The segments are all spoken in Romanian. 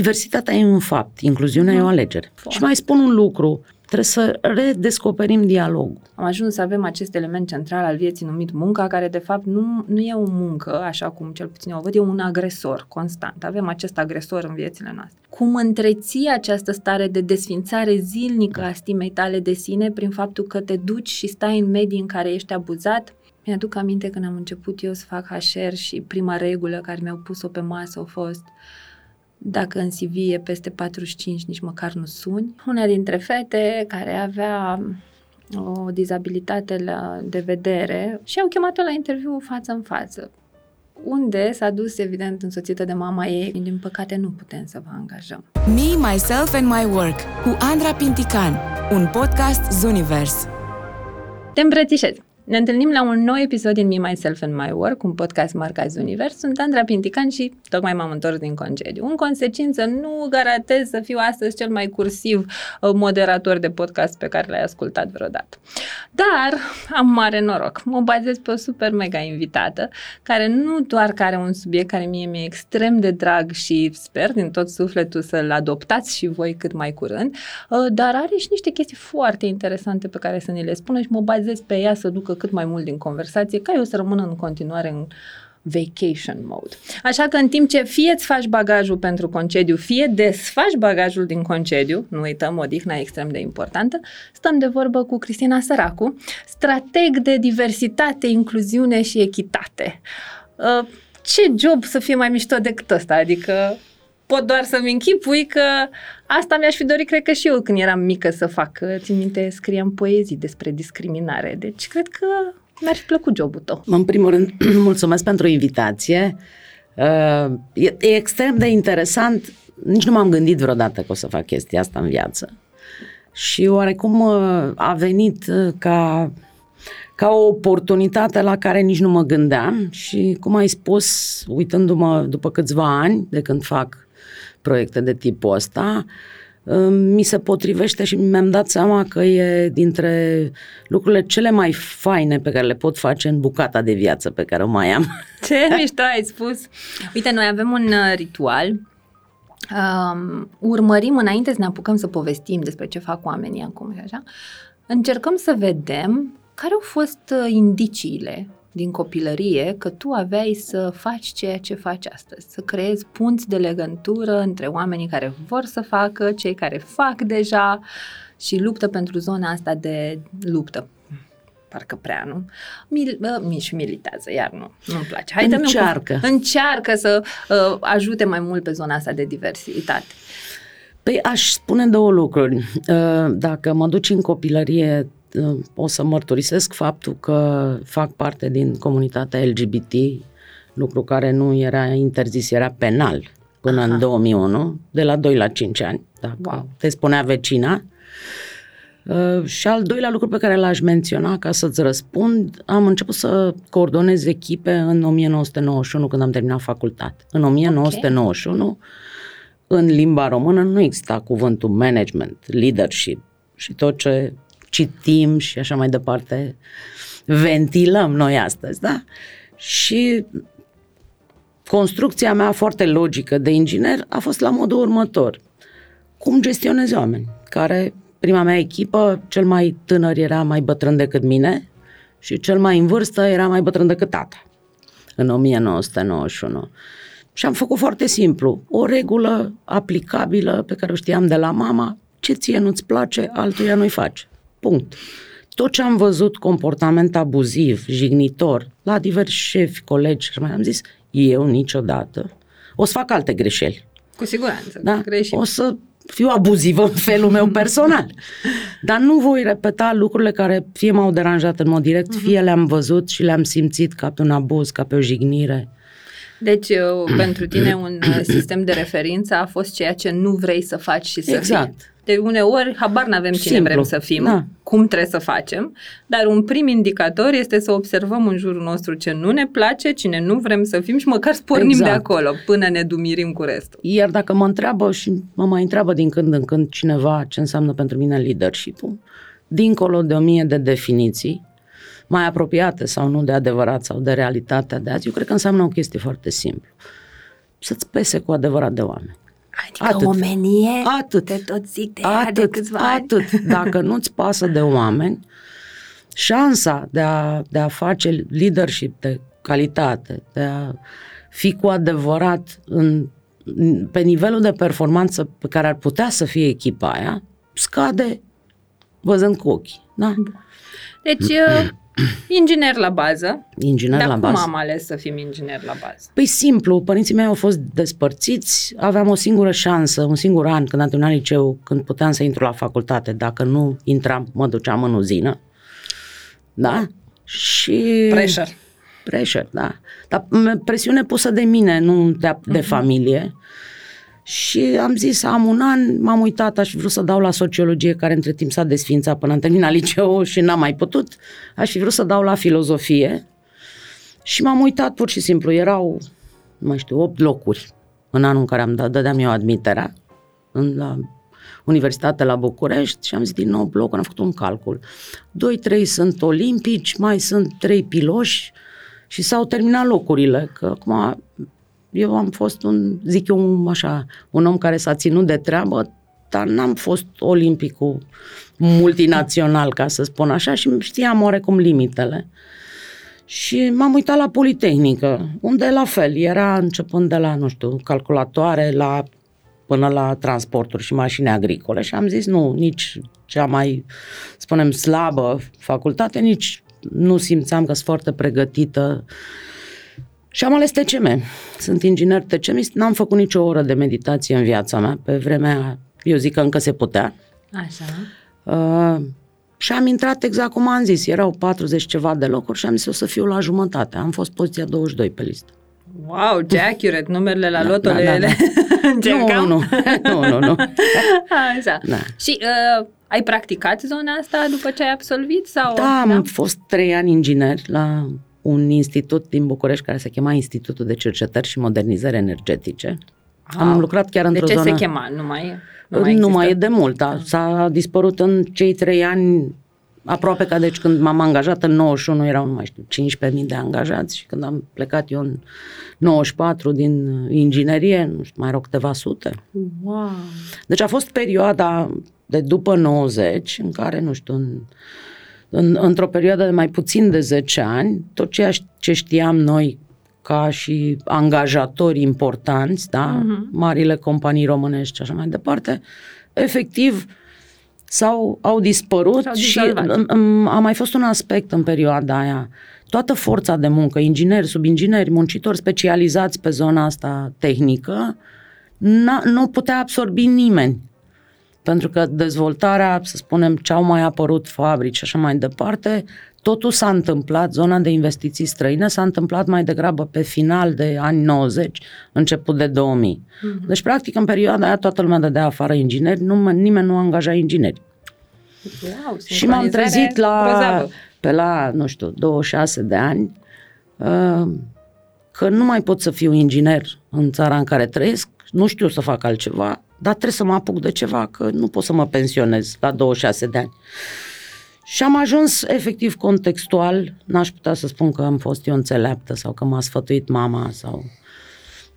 Diversitatea e un fapt, incluziunea e o alegere. Foarte. Și mai spun un lucru, trebuie să redescoperim dialogul. Am ajuns să avem acest element central al vieții numit munca, care de fapt nu e o muncă, așa cum cel puțin eu văd, e un agresor constant. Avem acest agresor în viețile noastre. Cum întreții această stare de desfințare zilnică a stimei tale de sine prin faptul că te duci și stai în medii în care ești abuzat? Mi-aduc aminte când am început eu să fac HR și prima regulă care mi-au pus-o pe masă a fost: dacă în CV e peste 45, nici măcar nu suni. Una dintre fete care avea o dizabilitate de vedere și au chemat-o la interviu față în față, unde s-a dus, evident, însoțită de mama ei. Din păcate, nu putem să vă angajăm. Me, Myself and My Work cu Andra Pintican, un podcast Zunivers. Te îmbrățișez! Ne întâlnim la un nou episod din Me, Myself and My Work, un podcast marca Zunivers. Sunt Andra Pintican și tocmai m-am întors din concediu. În consecință, nu garantez să fiu astăzi cel mai cursiv moderator de podcast pe care l-ai ascultat vreodată. Dar am mare noroc. Mă bazez pe o super mega invitată, care nu doar că are un subiect care mie mi-e extrem de drag și sper din tot sufletul să-l adoptați și voi cât mai curând, dar are și niște chestii foarte interesante pe care să ne le spună și mă bazez pe ea să ducă cât mai mult din conversație, ca eu să rămân în continuare în vacation mode. Așa că în timp ce fie îți faci bagajul pentru concediu, fie desfaci bagajul din concediu, nu uităm, odihna e extrem de importantă, stăm de vorbă cu Cristina Săracu, strateg de diversitate, incluziune și echitate. Ce job să fie mai mișto decât ăsta? Adică pot doar să-mi închipui că asta mi-aș fi dorit, cred că și eu, când eram mică, să fac. Țin minte, scriam poezii despre discriminare, deci cred că mi-ar fi plăcut jobul tău. În primul rând, mulțumesc pentru invitație. E extrem de interesant. Nici nu m-am gândit vreodată că o să fac chestia asta în viață. Și oarecum a venit ca o oportunitate la care nici nu mă gândeam și, cum ai spus, uitându-mă după câțiva ani de când fac proiecte de tipul ăsta, mi se potrivește și mi-am dat seama că e dintre lucrurile cele mai faine pe care le pot face în bucata de viață pe care o mai am. Ce mișto ai spus! Uite, noi avem un ritual. Urmărim, înainte să ne apucăm să povestim despre ce fac oamenii acum și așa, încercăm să vedem care au fost indiciile din copilărie că tu aveai să faci ceea ce faci astăzi, să creezi punți de legătură între oamenii care vor să facă, cei care fac deja și luptă pentru zona asta de luptă. Parcă prea, nu? Și militează, iar nu-mi place. Hai, încearcă să ajute mai mult pe zona asta de diversitate. Păi aș spune două lucruri. Dacă mă duci în copilărie, o să mărturisesc faptul că fac parte din comunitatea LGBT, lucru care nu era interzis, era penal până în 2001, de la 2 la 5 ani, dacă te spunea vecina. Și al doilea lucru pe care l-aș menționa, ca să-ți răspund, am început să coordonez echipe în 1991, când am terminat facultate. În 1991, în limba română, nu exista cuvântul management, leadership și tot ce citim și așa mai departe, ventilăm noi astăzi, da? Și construcția mea foarte logică de inginer a fost la modul următor: cum gestionez oameni? Care, prima mea echipă, cel mai tânăr era mai bătrân decât mine și cel mai în vârstă era mai bătrân decât tata, în 1991. Și am făcut foarte simplu, o regulă aplicabilă pe care o știam de la mama: ce ție nu-ți place, altuia nu-i faci. Punct. Tot ce am văzut comportament abuziv, jignitor, la diversi șefi, colegi, și mai am zis, eu niciodată o să fac alte greșeli. Cu siguranță. Da? O să fiu abuzivă în felul meu personal. Dar nu voi repeta lucrurile care fie m-au deranjat în mod direct, fie le-am văzut și le-am simțit ca pe un abuz, ca pe o jignire. Deci, pentru tine, un sistem de referință a fost ceea ce nu vrei să faci și să fii. De uneori, habar n-avem cine vrem să fim, cum trebuie să facem, dar un prim indicator este să observăm în jurul nostru ce nu ne place, cine nu vrem să fim și măcar să pornim de acolo până ne dumirim cu restul. Iar dacă mă întreabă și mă mai întreabă din când în când cineva ce înseamnă pentru mine leadership-ul, dincolo de 1000 de definiții, mai apropiate sau nu de adevărat sau de realitatea de azi, eu cred că înseamnă o chestie foarte simplă: să-ți pese cu adevărat de oameni. Adică atât. Omenie, atât. Te tot zic de atât, de câțiva atât. Ani. Dacă nu-ți pasă de oameni, șansa de a face leadership de calitate, de a fi cu adevărat pe nivelul de performanță pe care ar putea să fie echipa aia, scade văzând cu ochii. Da? Deci, inginer la bază. Inginer la bază. Dar cum am ales să fim inginer la bază? Păi simplu, părinții mei au fost despărțiți, aveam o singură șansă, un singur an când am terminat liceu, când puteam să intru la facultate. Dacă nu intram, mă duceam în uzină. Da? Și... Pressure, da. Dar presiune pusă de mine, nu de familie. Și am zis, am un an, m-am uitat, aș vrea să dau la sociologie, care între timp s-a desfințat până am terminat liceul și n-am mai putut. Aș fi vrut să dau la filozofie și m-am uitat pur și simplu. Erau, nu mai știu, 8 locuri în anul în care dădeam eu admiterea la Universitatea la București și am zis, din 8 locuri, am făcut un calcul. 2-3 sunt olimpici, mai sunt 3 piloși și s-au terminat locurile, că acum... Eu am fost un om care s-a ținut de treabă, dar n-am fost olimpicul multinațional, ca să spun așa, și știam oarecum limitele. Și m-am uitat la Politehnică, unde la fel, era începând de la, nu știu, calculatoare până la transporturi și mașini agricole și am zis, nu, nici cea mai, spunem, slabă facultate, nici nu simțeam că sunt foarte pregătită. Și am ales TCM. Sunt inginer TCMist, n-am făcut nicio oră de meditație în viața mea. Pe vremea, eu zic că încă se putea. Așa. Și am intrat exact cum am zis. Erau 40 ceva de locuri și am zis o să fiu la jumătate. Am fost poziția 22 pe listă. Wow, ce accurate, numerele la lotole. Da. Nu. Așa. Da. Și... ai practicat zona asta după ce ai absolvit? Sau? Da, am fost 3 ani inginer la... un institut din București care se chema Institutul de Cercetări și Modernizări Energetice. Am lucrat chiar într-o zonă... De ce se chema? Nu mai e de mult. S-a dispărut în cei 3 ani aproape ca deci când m-am angajat în 91 erau, nu mai știu, 15.000 de angajați și când am plecat eu în 94 din inginerie, nu știu, mai erau câteva sute. Wow. Deci a fost perioada de după 90 în care, nu știu, într-o perioadă de mai puțin de 10 ani, tot ceea ce știam noi ca și angajatori importanți, da? Marile companii românești și așa mai departe, efectiv au dispărut și a mai fost un aspect în perioada aia. Toată forța de muncă, ingineri, subingineri, muncitori specializați pe zona asta tehnică, nu putea absorbi nimeni. Pentru că dezvoltarea, să spunem, ce au mai apărut fabrici și așa mai departe, totul s-a întâmplat, zona de investiții străine s-a întâmplat mai degrabă pe final de anii 90, început de 2000. Deci, practic, în perioada aia toată lumea dădea afară ingineri, nimeni nu angaja ingineri. Wow, și m-am trezit pe la, nu știu, 26 de ani, că nu mai pot să fiu inginer în țara în care trăiesc, nu știu să fac altceva, dar trebuie să mă apuc de ceva, că nu pot să mă pensionez la 26 de ani. Și am ajuns efectiv contextual, n-aș putea să spun că am fost eu înțeleaptă sau că m-a sfătuit mama sau...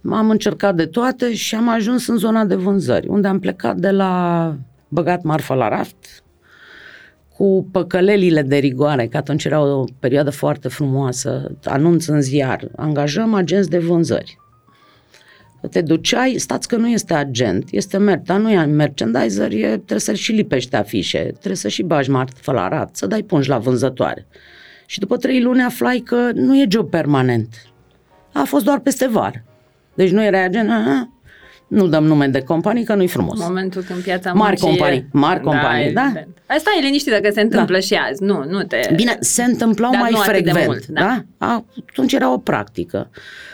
M-am încercat de toate și am ajuns în zona de vânzări, unde am plecat de la băgat marfă la raft, cu păcălelile de rigoare, că atunci era o perioadă foarte frumoasă, anunț în ziar, angajăm agenți de vânzări. Te duceai, stați că nu este agent, dar nu e merchandiser, trebuie să și lipești afișe, trebuie să și bagi marfă la raft, să dai pungi la vânzătoare. Și după 3 luni aflai că nu e job permanent. A fost doar peste vară. Deci nu era agent, nu dăm nume de companii, că nu-i frumos. În momentul când piața muncii... Mari companii, da? Asta e liniștită că se întâmplă și azi, nu te... Bine, se întâmplau mai frecvent, mult, da? Atunci era o practică.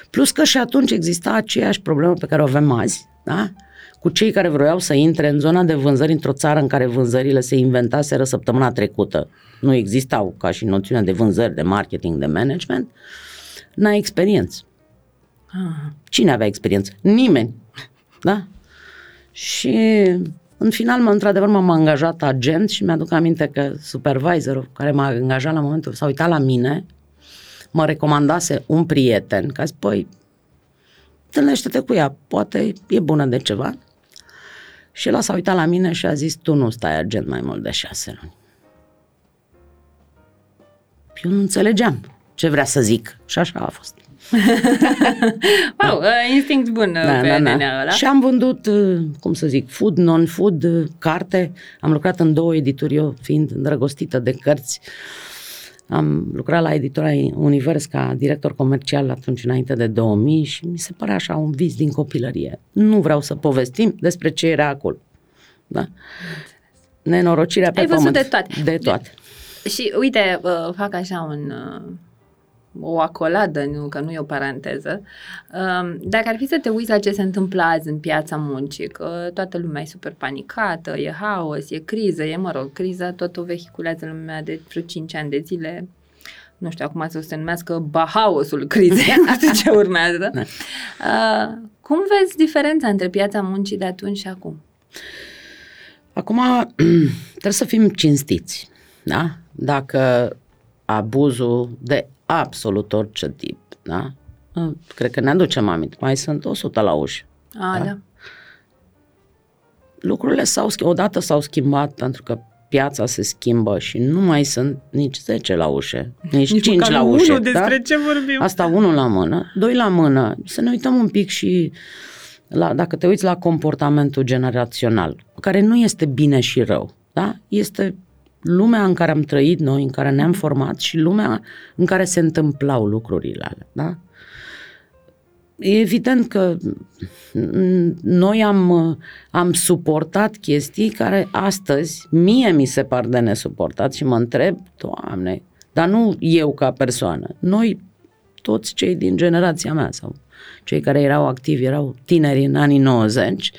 Plus că și atunci exista aceeași problemă pe care o avem azi, da? Cu cei care vroiau să intre în zona de vânzări într-o țară în care vânzările se inventaseră săptămâna trecută. Nu existau ca și noțiunea de vânzări, de marketing, de management. N-ai experiență. Cine avea experiență? Nimeni. Da? Și în final, într-adevăr, m-am angajat agent și mi-aduc aminte că supervisorul care m-a angajat la momentul s-a uitat la mine, mă recomandase un prieten, că a zis, păi, întâlnește-te cu ea, poate e bună de ceva. Și el s-a uitat la mine și a zis, tu nu stai argent mai mult de 6 luni. Eu nu înțelegeam ce vrea să zic. Și așa a fost. Wow, instinct bun pe nenea ăla. Și am vândut, cum să zic, food, non-food, carte. Am lucrat în 2 edituri, eu fiind îndrăgostită de cărți. Am lucrat la editura Univers ca director comercial atunci înainte de 2000 și mi se părea așa un vis din copilărie. Nu vreau să povestim despre ce era acolo. Da? Nenorocirea pe pământ. Ai văzut de toate. De toate. Și uite, fac așa o acoladă, că nu e o paranteză. Dacă ar fi să te uiți la ce se întâmplă azi în piața muncii, că toată lumea e super panicată, e haos, e criză, criza tot o vehiculează lumea de vreo 5 ani de zile. Nu știu, acum să se numească bahaosul crizei, nu ce urmează. Cum vezi diferența între piața muncii de atunci și acum? Acum trebuie să fim cinstiți. Da? Dacă abuzul de absolut orice tip, da? Cred că ne aducem aminte, mai sunt 100 la ușă. Da? Da. Lucrurile odată s-au schimbat pentru că piața se schimbă și nu mai sunt nici 10 la ușă, nici 5 la ușă. Da? Despre ce vorbim? Asta 1 la mână, 2 la mână. Să ne uităm un pic și dacă te uiți la comportamentul generațional, care nu este bine și rău, da? Este lumea în care am trăit noi, în care ne-am format și lumea în care se întâmplau lucrurile alea, da? E evident că noi am suportat chestii care astăzi mie mi se par de nesuportat și mă întreb, Doamne, dar nu eu ca persoană, noi toți cei din generația mea sau cei care erau activi, erau tineri în anii 90,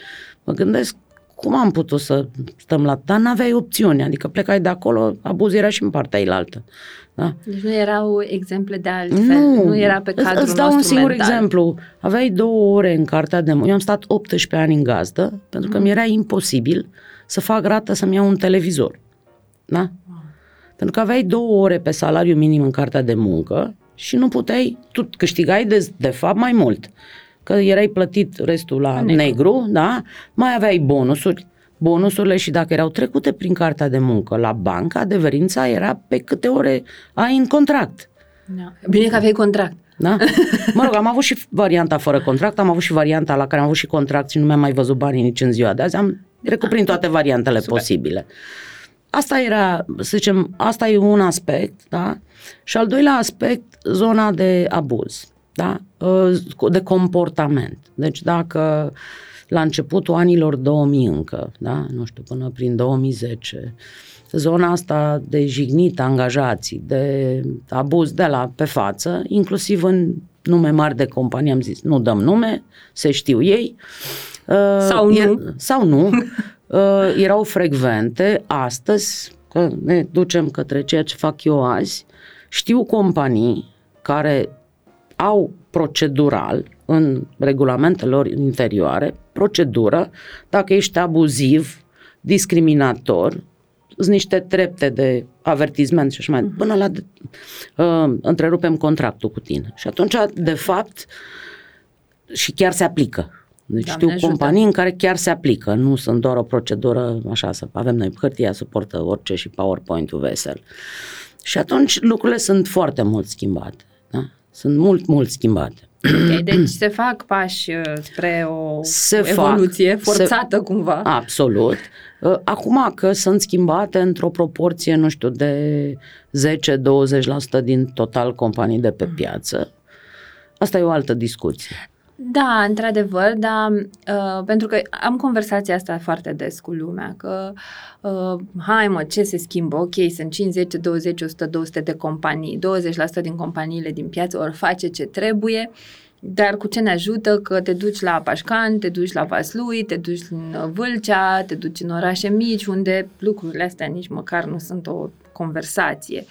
mă gândesc, cum am putut să stăm la... Dar n-aveai opțiune, adică plecai de acolo, abuzul era și în partea ilaltă. Da? Deci nu erau exemple de altfel, nu era pe cadrul nostru mental. Îți dau un singur exemplu. Aveai 2 ore în cartea de... Eu am stat 18 ani în gazdă, pentru că mi era imposibil să fac rată să-mi iau un televizor. Da? Pentru că aveai 2 ore pe salariu minim în cartea de muncă și nu puteai... Tu câștigai de fapt mai mult. Că erai plătit restul la negru, da? Mai aveai bonusuri. Bonusurile și dacă erau trecute prin cartea de muncă la bancă, adeverința era pe câte ore ai în contract. Da. Bine că aveai contract. Da? Mă rog, am avut și varianta fără contract, am avut și varianta la care am avut și contract și nu mi-am mai văzut banii nici în ziua de azi. Am trecut prin toate variantele posibile. Asta era, să zicem, asta e un aspect, da? Și al doilea aspect, zona de abuz. Da? De comportament. Deci dacă la începutul anilor 2000 încă, da? Nu știu, până prin 2010, zona asta de jignit angajații, de abuz de la pe față, inclusiv în nume mari de companii, am zis, nu dăm nume, se știu ei. Sau nu. Erau frecvente. Astăzi, că ne ducem către ceea ce fac eu azi, știu companii care au procedural în regulamentele lor interioare, procedură, dacă ești abuziv, discriminator, sunt niște trepte de avertisment și așa mai, până la întrerupem contractul cu tine. Și atunci, de fapt, și chiar se aplică. Deci știu companii în care chiar se aplică, nu sunt doar o procedură, așa, să avem noi hârtia, suportă orice și PowerPoint-ul vesel. Și atunci lucrurile sunt foarte mult schimbate. Da? Sunt mult schimbate. Okay, deci se fac pași spre o evoluție forțată cumva. Absolut. Acum că sunt schimbate într-o proporție, nu știu, de 10-20% din total companii de pe piață, asta e o altă discuție. Da, într-adevăr, dar pentru că am conversația asta foarte des cu lumea, că hai mă, ce se schimbă? Ok, sunt 50, 20, 100, 200 de companii, 20% din companiile din piață ori face ce trebuie, dar cu ce ne ajută? Că te duci la Pașcan, te duci la Vaslui, te duci în Vâlcea, te duci în orașe mici, unde lucrurile astea nici măcar nu sunt o conversație.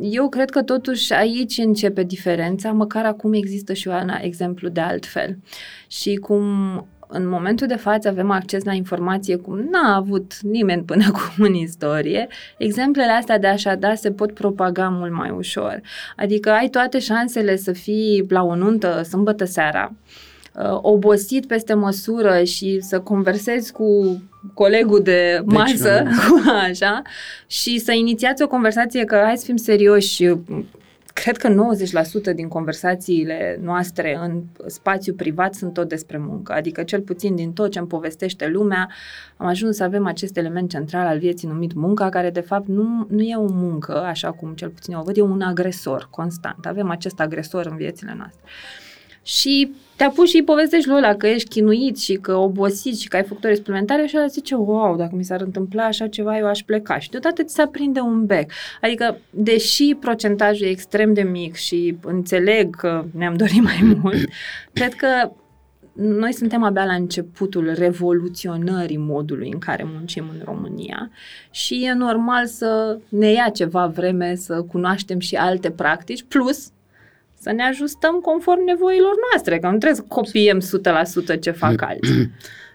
Eu cred că totuși aici începe diferența, măcar acum există și un exemplu de altfel. Și cum în momentul de față avem acces la informație cum n-a avut nimeni până acum în istorie, exemplele astea de așa da se pot propaga mult mai ușor. Adică ai toate șansele să fii la o nuntă sâmbătă seara, obosit peste măsură și să conversezi cu colegul de masă, așa, și să inițiați o conversație, că hai să fim serioși, cred că 90% din conversațiile noastre în spațiu privat sunt tot despre muncă, adică cel puțin din tot ce îmi povestește lumea, am ajuns să avem acest element central al vieții numit munca, care de fapt nu e o muncă, așa cum cel puțin o văd, e un agresor constant, avem acest agresor în viețile noastre. Și te apuci și îi povestești lui ăla că ești chinuit și că obosit și că ai făcut o suplimentare și ăla zice, wow, dacă mi s-ar întâmpla așa ceva, eu aș pleca. Și deodată ți se aprinde un bec. Adică, deși procentajul e extrem de mic și înțeleg că ne-am dorit mai mult, cred că noi suntem abia la începutul revoluționării modului în care muncim în România și e normal să ne ia ceva vreme să cunoaștem și alte practici, plus să ne ajustăm conform nevoilor noastre, că nu trebuie să copiem 100% ce fac alții.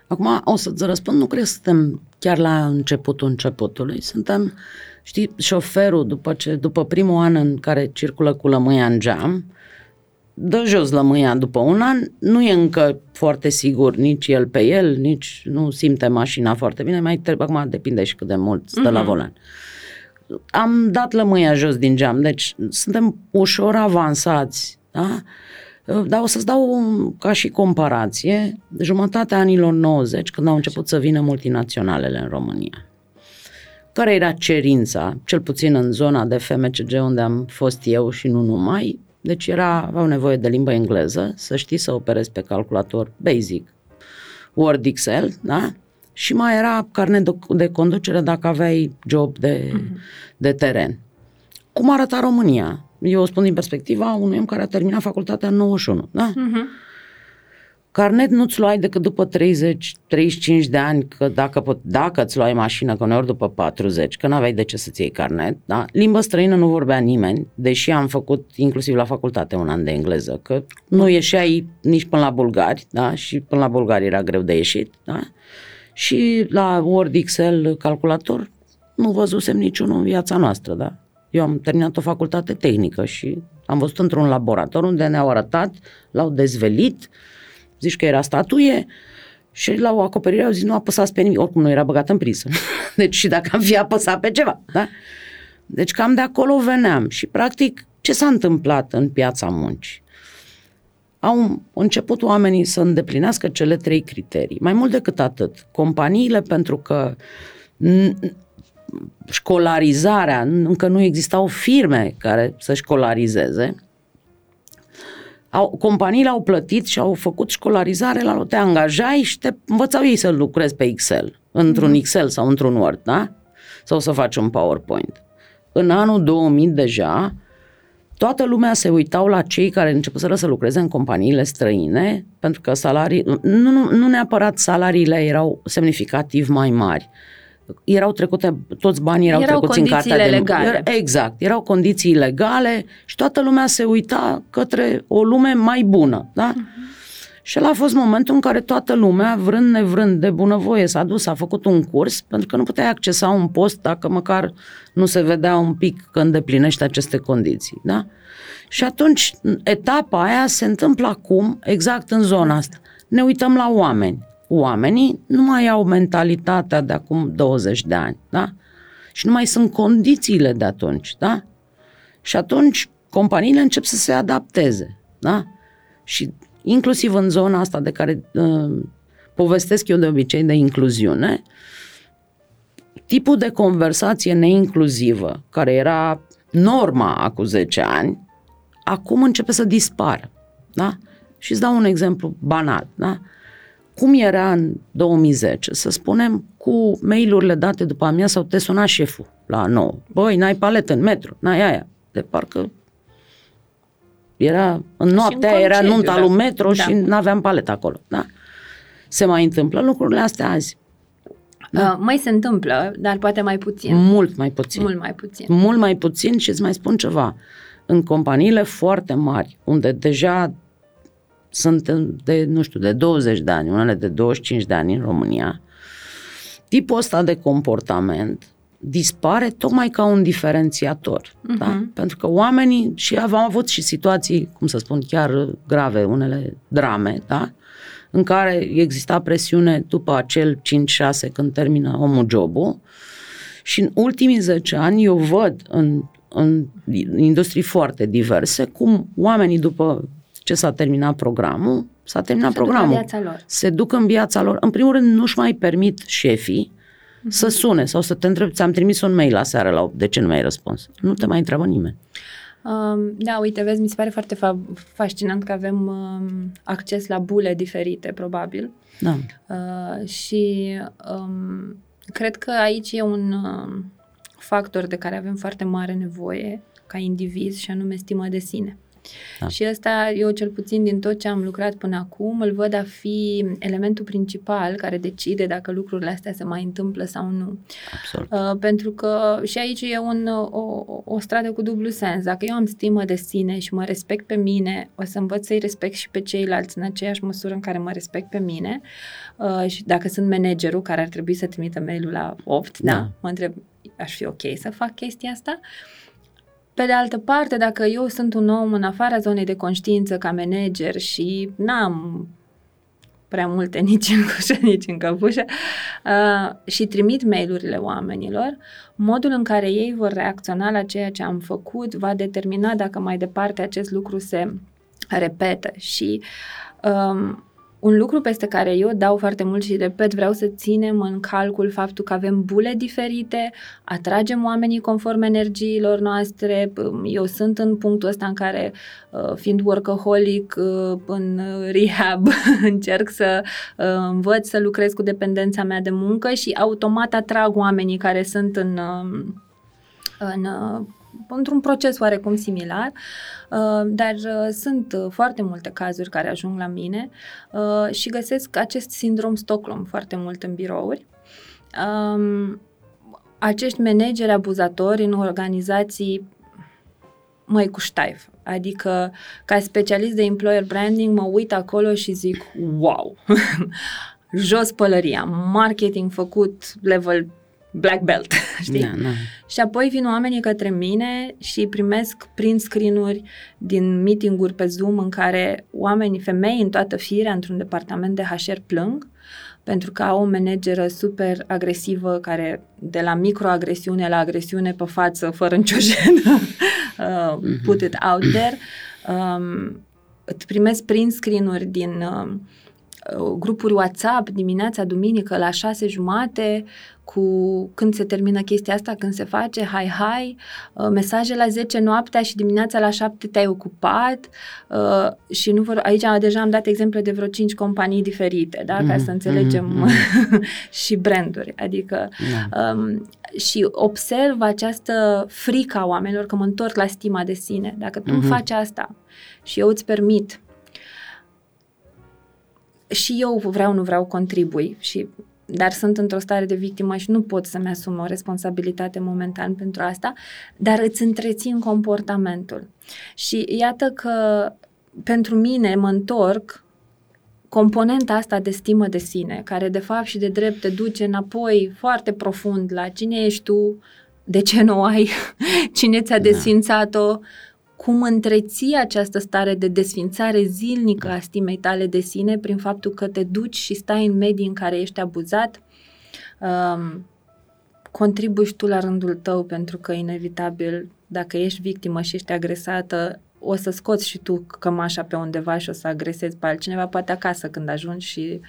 Acum o să-ți răspund, nu cred că suntem chiar la începutul începutului, suntem, știi, șoferul după primul an în care circulă cu lămâia în geam, dă jos lămâia după un an, nu e încă foarte sigur nici el pe el, nici nu simte mașina foarte bine, mai trebuie, acum depinde și cât de mult stă la volan. Am dat lămâia jos din geam, deci suntem ușor avansați, da? Dar o să-ți dau ca și comparație, jumătatea anilor 90, când au început să vină multinaționalele în România. Care era cerința, cel puțin în zona de FMCG unde am fost eu și nu numai, deci aveau nevoie de limbă engleză, să știi să operezi pe calculator basic, Word, Excel, da? Și mai era carnet de conducere dacă aveai job de teren. Cum arăta România? Eu o spun din perspectiva unui om care a terminat facultatea în 91, da? Carnet nu-ți luai decât după 30-35 de ani, că dacă îți luai mașină, că uneori după 40, că n-aveai de ce să-ți iei carnet, da? Limba străină nu vorbea nimeni, deși am făcut inclusiv la facultate un an de engleză, că nu ieșeai nici până la bulgari, da? Și până la bulgari era greu de ieșit, da? Și la Word, Excel, calculator, nu văzusem niciunul în viața noastră, da? Eu am terminat o facultate tehnică și am văzut într-un laborator unde ne-au arătat, l-au dezvelit, zici că era statuie și la o acoperire au zis nu apăsați pe nimic, oricum nu era băgat în priză. Deci și dacă am fi apăsat pe ceva, da? Deci cam de acolo veneam și practic ce s-a întâmplat în piața muncii? Au început oamenii să îndeplinească cele 3 criterii. Mai mult decât atât, companiile, pentru că școlarizarea, încă nu existau firme care să școlarizeze, companiile au plătit și au făcut școlarizare, te angajai și te învățau ei să lucrezi pe Excel, într-un Excel sau într-un Word, da? Sau să faci un PowerPoint. În anul 2000 deja, toată lumea se uitau la cei care începuseră să lucreze în companiile străine, pentru că nu neapărat salariile erau semnificativ mai mari. Erau trecute, toți banii erau trecuți în cartea de muncă. Exact, erau condiții legale și toată lumea se uita către o lume mai bună, da? Și ăla a fost momentul în care toată lumea, vrând nevrând, de bunăvoie, s-a dus, a făcut un curs, pentru că nu puteai accesa un post dacă măcar nu se vedea un pic că îndeplinește aceste condiții, da? Și atunci etapa aia se întâmplă acum, exact în zona asta. Ne uităm la oameni. Oamenii nu mai au mentalitatea de acum 20 de ani, da? Și nu mai sunt condițiile de atunci, da? Și atunci companiile încep să se adapteze, da? Și inclusiv în zona asta de care povestesc eu de obicei de incluziune, tipul de conversație neincluzivă, care era norma acum 10 ani, acum începe să dispară, da? Și îți dau un exemplu banal, da? Cum era în 2010, să spunem, cu mail-urile date după amiază sau te suna șeful la 9. Băi, n-ai paletă în metru, n-ai aia, de parcă... Era, în noaptea era nunta lui metro și n-aveam paletă acolo, da? Se mai întâmplă lucrurile astea azi, da? Mai se întâmplă, dar poate mai puțin. Mult mai puțin. Și îți mai spun ceva, în companiile foarte mari unde deja sunt de, nu știu, de 20 de ani, unele de 25 de ani în România, tipul ăsta de comportament dispare tocmai ca un diferențiator. Uh-huh. Da? Pentru că oamenii, și am avut și situații, cum să spun, chiar grave, unele drame, da? În care exista presiune după acel 5-6 când termină omul job-ul. Și în ultimii 10 ani eu văd în industrii foarte diverse cum oamenii după ce s-a terminat programul, se duc în viața lor. În primul rând nu-și mai permit șefii să sune sau să te întrebi, ți-am trimis un mail aseară la 8, de ce nu mi-ai răspuns? Nu te mai întreabă nimeni. Da, uite, vezi, mi se pare foarte fascinant că avem acces la bule diferite, probabil. Da. Și cred că aici e un factor de care avem foarte mare nevoie ca indivizi, și anume stima de sine. Da. Și ăsta, eu cel puțin din tot ce am lucrat până acum, îl văd a fi elementul principal care decide dacă lucrurile astea se mai întâmplă sau nu. Absolut. Pentru că și aici e o stradă cu dublu sens. Dacă eu am stimă de sine și mă respect pe mine, o să învăț să-i respect și pe ceilalți în aceeași măsură în care mă respect pe mine. Și dacă sunt managerul care ar trebui să trimită mail-ul la 8, da, mă întreb, aș fi ok să fac chestia asta? Pe de altă parte, dacă eu sunt un om în afara zonei de conștiință ca manager și n-am prea multe nici în cușă, nici în căpușă, și trimit mail-urile oamenilor, modul în care ei vor reacționa la ceea ce am făcut va determina dacă mai departe acest lucru se repetă. Și un lucru peste care eu dau foarte mult și repet, vreau să ținem în calcul faptul că avem bule diferite, atragem oamenii conform energiilor noastre. Eu sunt în punctul ăsta în care, fiind workaholic, în rehab, încerc să învăț să lucrez cu dependența mea de muncă și automat atrag oamenii care sunt într-un proces oarecum similar, dar sunt foarte multe cazuri care ajung la mine și găsesc acest sindrom Stockholm foarte mult în birouri. Acești manageri abuzatori în organizații măi cu ștaif. Adică, ca specialist de employer branding, mă uit acolo și zic, wow, jos pălăria, marketing făcut level black belt, știi? Da, da. Și apoi vin oamenii către mine și primesc print screen-uri din meeting-uri pe Zoom în care oamenii, femei în toată firea, într-un departament de HR plâng pentru că au o manageră super agresivă care de la microagresiune la agresiune pe față, fără nicio jenă, put it out there, îți primesc print screen-uri din grupuri WhatsApp dimineața, duminică, la 6:30, cu când se termină chestia asta, când se face, hai, mesaje la 10 noaptea și dimineața la 7 te-ai ocupat și nu vor, aici deja am dat exemple de vreo 5 companii diferite, da? Ca să înțelegem și branduri, adică și observ această frică a oamenilor că mă întorc la stima de sine. Dacă tu îmi faci asta și eu îți permit și eu vreau, nu vreau, contribui, dar sunt într-o stare de victimă și nu pot să-mi asum o responsabilitate momentan pentru asta, dar îți întrețin comportamentul. Și iată că pentru mine mă întorc componenta asta de stimă de sine, care de fapt și de drept te duce înapoi foarte profund la cine ești tu, de ce nu o ai, cine ți-a desfințat-o, cum întreții această stare de desfințare zilnică a stimei tale de sine prin faptul că te duci și stai în medii în care ești abuzat, contribuiești tu la rândul tău, pentru că inevitabil, dacă ești victimă și ești agresată, o să scoți și tu cămașa pe undeva și o să agresezi pe altcineva, poate acasă când ajungi și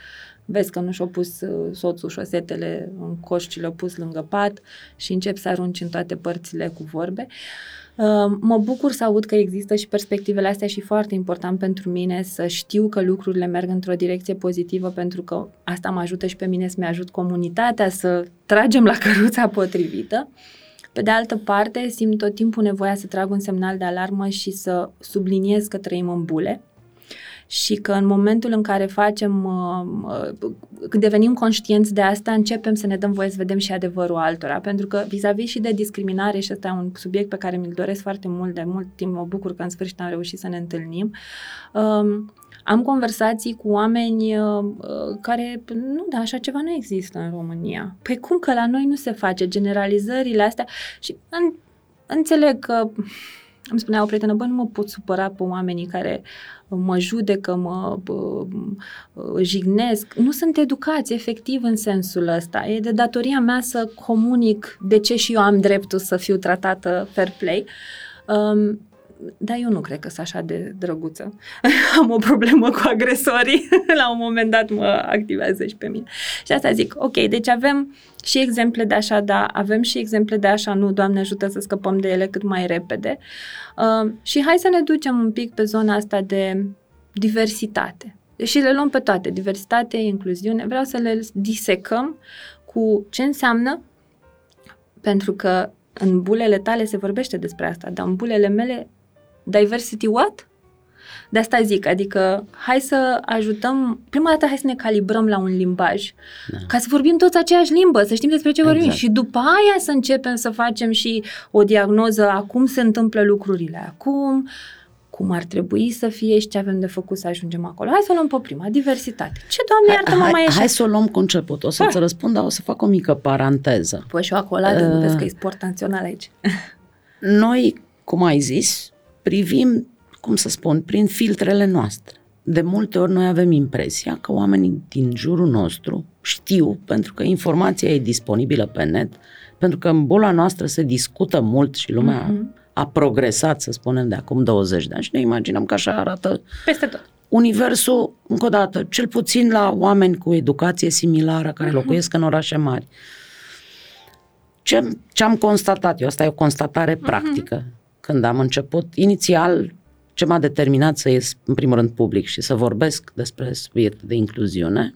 vezi că nu și-a pus soțul șosetele în coș, ci le-a pus lângă pat și începi să arunci în toate părțile cu vorbe. Mă bucur să aud că există și perspectivele astea și foarte important pentru mine să știu că lucrurile merg într-o direcție pozitivă, pentru că asta mă ajută și pe mine să-mi ajut comunitatea să tragem la căruța potrivită. Pe de altă parte, simt tot timpul nevoia să trag un semnal de alarmă și să subliniez că trăim în bule și că în momentul în care devenim conștienți de asta, începem să ne dăm voie să vedem și adevărul altora, pentru că vis-a-vis și de discriminare, și ăsta e un subiect pe care mi-l doresc foarte mult de mult timp, mă bucur că în sfârșit am reușit să ne întâlnim, Am conversații cu oameni care, nu, da, așa ceva nu există în România. Păi cum că la noi nu se face generalizările astea? Și înțeleg că, îmi spunea o prietenă, bă, nu mă pot supăra pe oamenii care mă judecă, mă jignesc. Nu sunt educați, efectiv, în sensul ăsta. E de datoria mea să comunic de ce și eu am dreptul să fiu tratată fair play. Dar eu nu cred că sunt așa de drăguță. Am o problemă cu agresorii. La un moment dat mă activează și pe mine. Și asta zic, ok, deci avem și exemple de așa, da, avem și exemple de așa, nu, Doamne ajută să scăpăm de ele cât mai repede. Și hai să ne ducem un pic pe zona asta de diversitate. Și le luăm pe toate, diversitate, incluziune, vreau să le disecăm cu ce înseamnă, pentru că în bulele tale se vorbește despre asta, dar în bulele mele diversity what? De asta zic, adică hai să ajutăm, prima dată hai să ne calibrăm la un limbaj, da, ca să vorbim toți aceeași limbă, să știm despre ce vorbim, exact, și după aia să începem să facem și o diagnoză a cum se întâmplă lucrurile acum, cum ar trebui să fie și ce avem de făcut să ajungem acolo. Hai să o luăm pe prima, diversitate. Ce, Doamne, iartă-mă, mai ești? Hai să o luăm cu început. O să-ți răspund, dar o să fac o mică paranteză. Păi și o acoladă, nu vezi că e sport național aici. Noi, cum ai zis, privim, cum să spun, prin filtrele noastre. De multe ori noi avem impresia că oamenii din jurul nostru știu, pentru că informația e disponibilă pe net, pentru că în bula noastră se discută mult și lumea a progresat, să spunem, de acum 20 de ani și ne imaginăm că așa arată peste tot universul, încă o dată, cel puțin la oameni cu educație similară care locuiesc în orașe mari. Ce am constatat eu, asta e o constatare practică, când am început, inițial, ce m-a determinat să ies în primul rând public și să vorbesc despre subiectul de incluziune,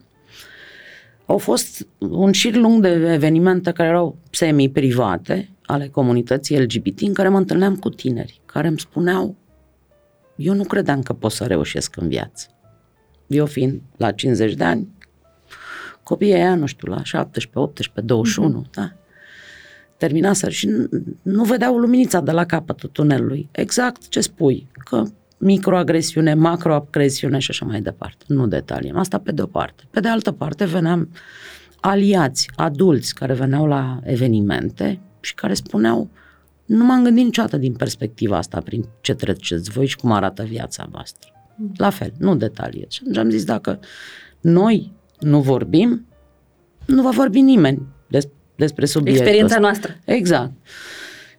au fost un șir lung de evenimente care erau semi-private ale comunității LGBT, în care mă întâlneam cu tineri care îmi spuneau, eu nu credeam că pot să reușesc în viață. Eu fiind la 50 de ani, copiii aia, nu știu, la 17, 18, 21, da, terminaseră și nu vedeau luminița de la capătul tunelului. Exact ce spui, că microagresiune, macroagresiune și așa mai departe. Nu detaliem. Asta pe de o parte. Pe de altă parte veneam aliați, adulți care veneau la evenimente și care spuneau, nu m-am gândit niciodată din perspectiva asta prin ce treceți voi și cum arată viața voastră. La fel, nu detaliez. Și atunci am zis, dacă noi nu vorbim, nu va vorbi nimeni despre subiectul experiența ăsta noastră. Exact.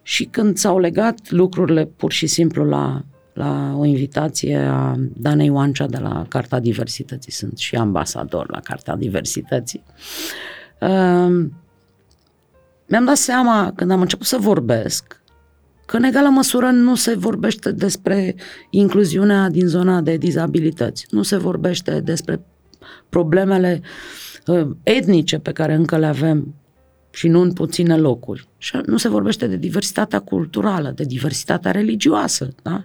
Și când s-au legat lucrurile pur și simplu la o invitație a Danei Oancea de la Carta Diversității, sunt și ambasador la Carta Diversității, mi-am dat seama, când am început să vorbesc, că în egală măsură nu se vorbește despre incluziunea din zona de dizabilități, nu se vorbește despre problemele etnice pe care încă le avem și nu în puține locuri. Și nu se vorbește de diversitatea culturală, de diversitatea religioasă, da?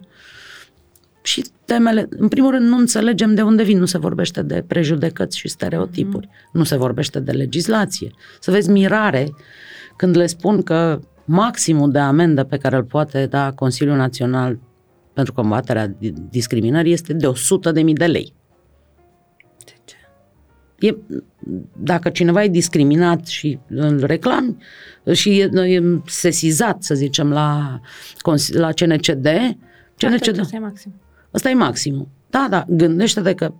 Și temele, în primul rând, nu înțelegem de unde vin, nu se vorbește de prejudecăți și stereotipuri, nu se vorbește de legislație. Să vezi mirare când le spun că maximul de amendă pe care îl poate da Consiliul Național pentru Combaterea Discriminării este de 100.000 de lei. Dacă cineva e discriminat și îl reclami și e sesizat, să zicem, la CNCD, asta e maxim. Asta e maximul. Da, da, gândește-te că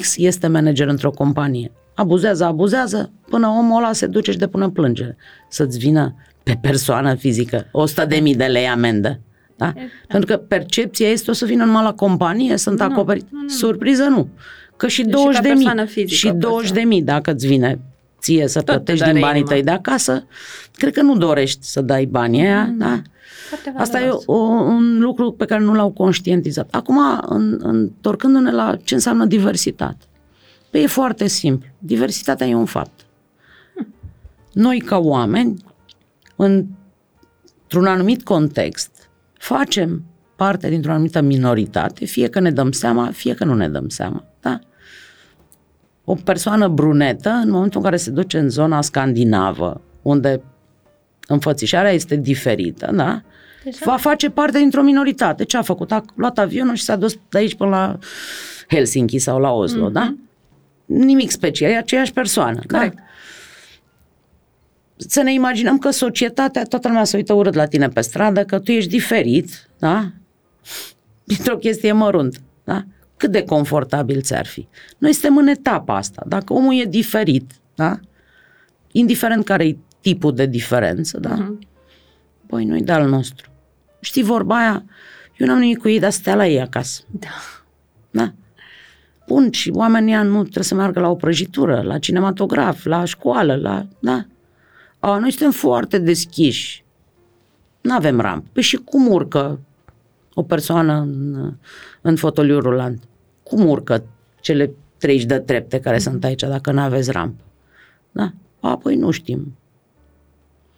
X este manager într-o companie. Abuzează, până omul ăla se duce și depune plângere. Să-ți vină pe persoană fizică 100.000 de lei amendă. Da? Pentru că percepția este, o să vină numai la companie, sunt acoperiți. Surpriză, nu. Că și 20.000, dacă îți vine ție să plătești din banii tăi de acasă, cred că nu dorești să dai banii aia, da? Asta e un lucru pe care nu l-au conștientizat. Acum, întorcându-ne la ce înseamnă diversitate. Păi e foarte simplu. Diversitatea e un fapt. Noi, ca oameni, într-un anumit context, facem parte dintr-o anumită minoritate, fie că ne dăm seama, fie că nu ne dăm seama. Da? O persoană brunetă, în momentul în care se duce în zona scandinavă, unde înfățișarea este diferită, da? Deja? Va face parte dintr-o minoritate. Ce a făcut? A luat avionul și s-a dus de aici până la Helsinki sau la Oslo, mm-hmm. da? Nimic special, e aceeași persoană. Corect. Da? Să ne imaginăm că societatea, toată lumea se uită urât la tine pe stradă, că tu ești diferit, da? Dintr-o chestie mărunt, da? Cât de confortabil ți-ar fi? Noi suntem în etapa asta. Dacă omul e diferit, da? Indiferent care e tipul de diferență, da? Uh-huh. Băi, nu-i de-al nostru. Știi vorba aia? Eu n-am nimic cu ei, dar stea la ei acasă. Da. Da? Bun, și oamenii ăia nu trebuie să meargă la o prăjitură, la cinematograf, la școală, la... Da? A, noi suntem foarte deschiși. N-avem ramp. Păi și cum urcă o persoană în fotoliu rulant? Cum urcă cele 30 de trepte care sunt aici dacă n-aveți ramp? Da? A, păi nu știm.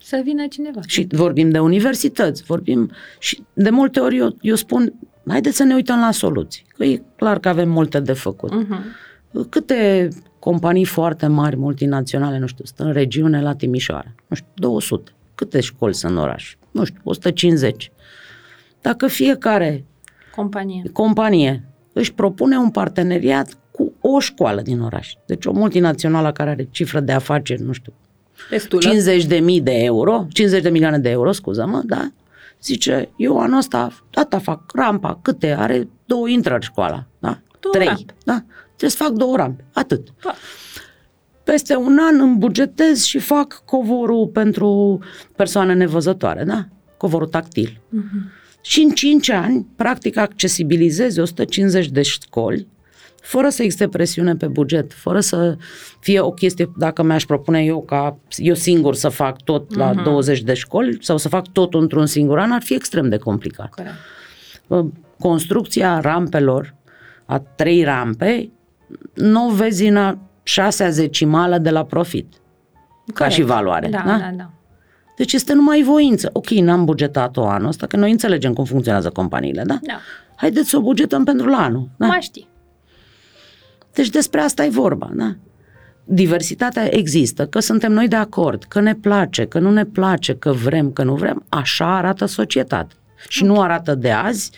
Să vină cineva. Și vorbim de universități, vorbim... Și de multe ori eu spun, haideți să ne uităm la soluții. Că e clar că avem multe de făcut. Uh-huh. Câte... companii foarte mari, multinaționale, nu știu, stă în regiune la Timișoara. Nu știu, 200. Câte școli sunt în oraș? Nu știu, 150. Dacă fiecare companie își propune un parteneriat cu o școală din oraș. Deci o multinațională care are cifră de afaceri, nu știu, destulă. 50 de milioane de euro, scuză-mă, da? Zice, eu anul ăsta, data fac rampa, câte are? 2 intrări școala, da? 3, da? Trebuie să fac 2 rampe, atât. Da. Peste un an îmi bugetez și fac covorul pentru persoane nevăzătoare, da? Covorul tactil. Uh-huh. Și în 5 ani, practic, accesibilizez 150 de școli, fără să existe presiune pe buget, fără să fie o chestie, dacă mi-aș propune eu ca eu singur să fac tot uh-huh. la 20 de școli sau să fac tot într-un singur an, ar fi extrem de complicat. Corect. Construcția rampelor, a 3 rampe, nu vezi în a 6-a decimală de la profit. Corect. Ca și valoare. Da, da? Da, da. Deci este numai voință. Ok, n-am bugetat-o anul ăsta, că noi înțelegem cum funcționează companiile, da? Da. Haideți să o bugetăm pentru la anul. Da? Mai știi. Deci despre asta e vorba, da? Diversitatea există, că suntem noi de acord, că ne place, că nu ne place, că vrem, că nu vrem. Așa arată societatea. Și okay. nu arată de azi.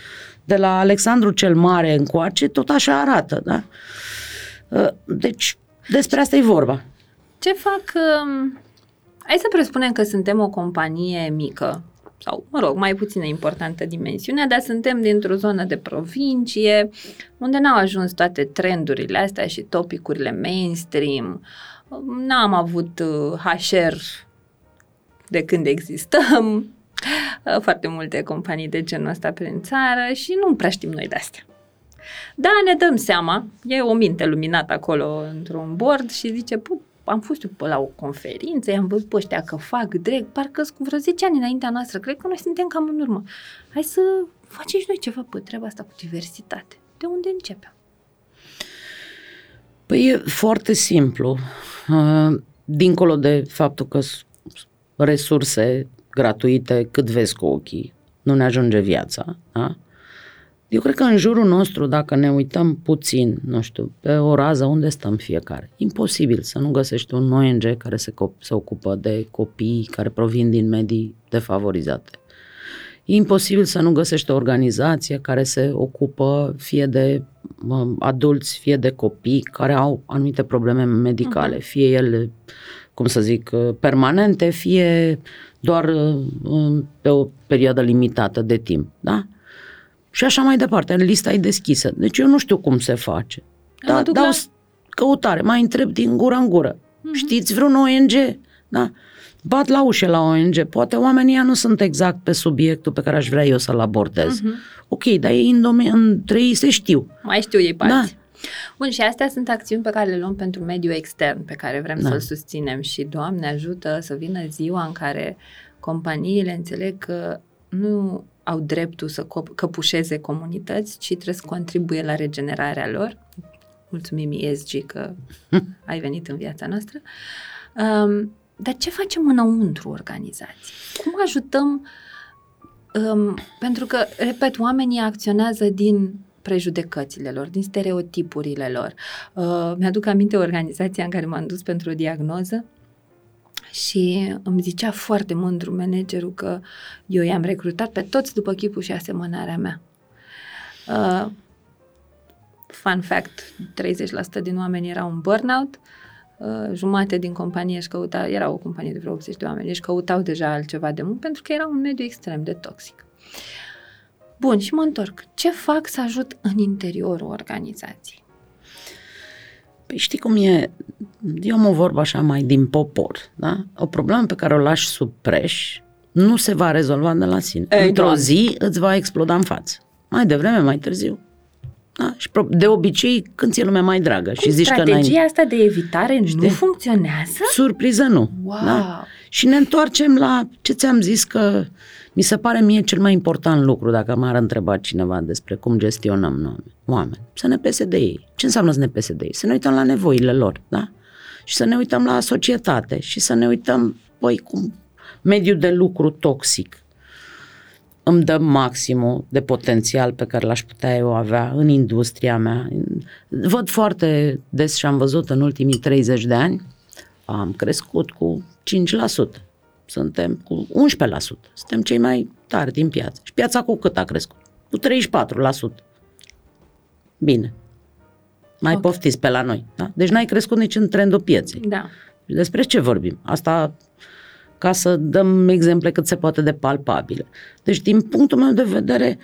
De la Alexandru cel Mare încoace, tot așa arată, da? Deci, despre asta e vorba. Ce fac... Hai să presupunem că suntem o companie mică, sau, mă rog, mai puțină importantă dimensiunea, dar suntem dintr-o zonă de provincie, unde n-au ajuns toate trendurile astea și topicurile mainstream. N-am avut HR de când existăm, foarte multe companii de genul ăsta prin țară și nu prea știm noi de astea. Da, ne dăm seama, e o minte luminată acolo într-un board și zice, am fost eu la o conferință, i-am văzut pe ăștia că fac drept, parcă-s cu vreo 10 ani înaintea noastră, cred că noi suntem cam în urmă. Hai să facem și noi ceva pe treaba asta cu diversitate. De unde începem? Păi e foarte simplu. Dincolo de faptul că resurse gratuite, cât vezi cu ochii, nu ne ajunge viața, da? Eu cred că în jurul nostru, dacă ne uităm puțin, nu știu, pe o rază, unde stăm fiecare? Imposibil să nu găsești un ONG care se ocupă de copii care provin din medii defavorizate. Imposibil să nu găsești o organizație care se ocupă fie de adulți, fie de copii care au anumite probleme medicale, fie ele, cum să zic, permanente, fie doar pe o perioadă limitată de timp, da? Și așa mai departe, lista e deschisă. Deci eu nu știu cum se face. Da, dau căutare, mai întreb din gură în gură. Mm-hmm. Știți vreun ONG? Da? Bat la ușe la ONG. Poate oamenii nu sunt exact pe subiectul pe care aș vrea eu să-l abordez. Mm-hmm. Ok, dar ei între ei se știu. Mai știu ei parți. Da. Bun, și astea sunt acțiuni pe care le luăm pentru mediul extern, pe care vrem să-l susținem și, Doamne, ajută să vină ziua în care companiile înțeleg că nu au dreptul să căpușeze comunități, ci trebuie să contribuie la regenerarea lor. Mulțumim, ESG, că ai venit în viața noastră. Dar ce facem înăuntru organizației? Cum ajutăm? Pentru că, repet, oamenii acționează din prejudecățile lor, din stereotipurile lor. Mi-aduc aminte o organizație în care m-am dus pentru o diagnoză și îmi zicea foarte mândru managerul că eu i-am recrutat pe toți după chipul și asemănarea mea. Fun fact, 30% din oameni erau în burnout, jumate din companie își căuta, era o companie de vreo 80 de oameni, își căutau deja altceva de muncă pentru că era un mediu extrem de toxic. Bun, și mă întorc. Ce fac să ajut în interiorul organizației? Păi știi cum e, eu am o vorbă așa mai din popor, da? O problemă pe care o lași sub preș nu se va rezolva de la sine. Într-o zi îți va exploda în față. Mai devreme, mai târziu. Da? Și de obicei când ți-e lumea mai dragă și zici că strategia asta de evitare nu funcționează? Surpriză nu. Wow. Da? Și ne întoarcem la ce ți-am zis că mi se pare mie cel mai important lucru dacă m-ar întreba cineva despre cum gestionăm noi oameni. Să ne pese de ei. Ce înseamnă să ne pese de ei? Să ne uităm la nevoile lor, da? Și să ne uităm la societate și să ne uităm, păi, cum mediul de lucru toxic îmi dă maximul de potențial pe care l-aș putea eu avea în industria mea. Văd foarte des și am văzut în ultimii 30 de ani, am crescut cu 5%. Suntem cu 11%. Suntem cei mai tari din piață. Și piața cu cât a crescut? Cu 34%. Bine. Mai poftiți pe la noi. Da? Deci n-ai crescut nici în trendul pieței. Da. Despre ce vorbim? Asta ca să dăm exemple cât se poate de palpabile. Deci din punctul meu de vedere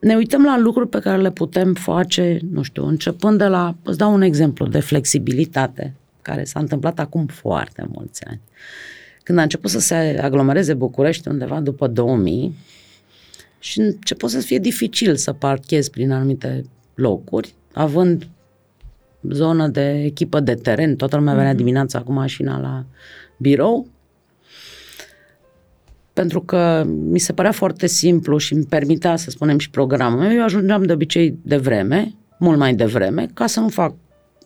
ne uităm la lucruri pe care le putem face, nu știu, începând de la, îți dau un exemplu de flexibilitate care s-a întâmplat acum foarte mulți ani. Când a început să se aglomereze București undeva după 2000 și început să fie dificil să parchezi prin anumite locuri, având zonă de echipă de teren, toată lumea venea dimineața cu mașina la birou, pentru că mi se părea foarte simplu și îmi permitea, să spunem, și programul. Eu ajungeam de obicei devreme, mult mai devreme, ca să nu fac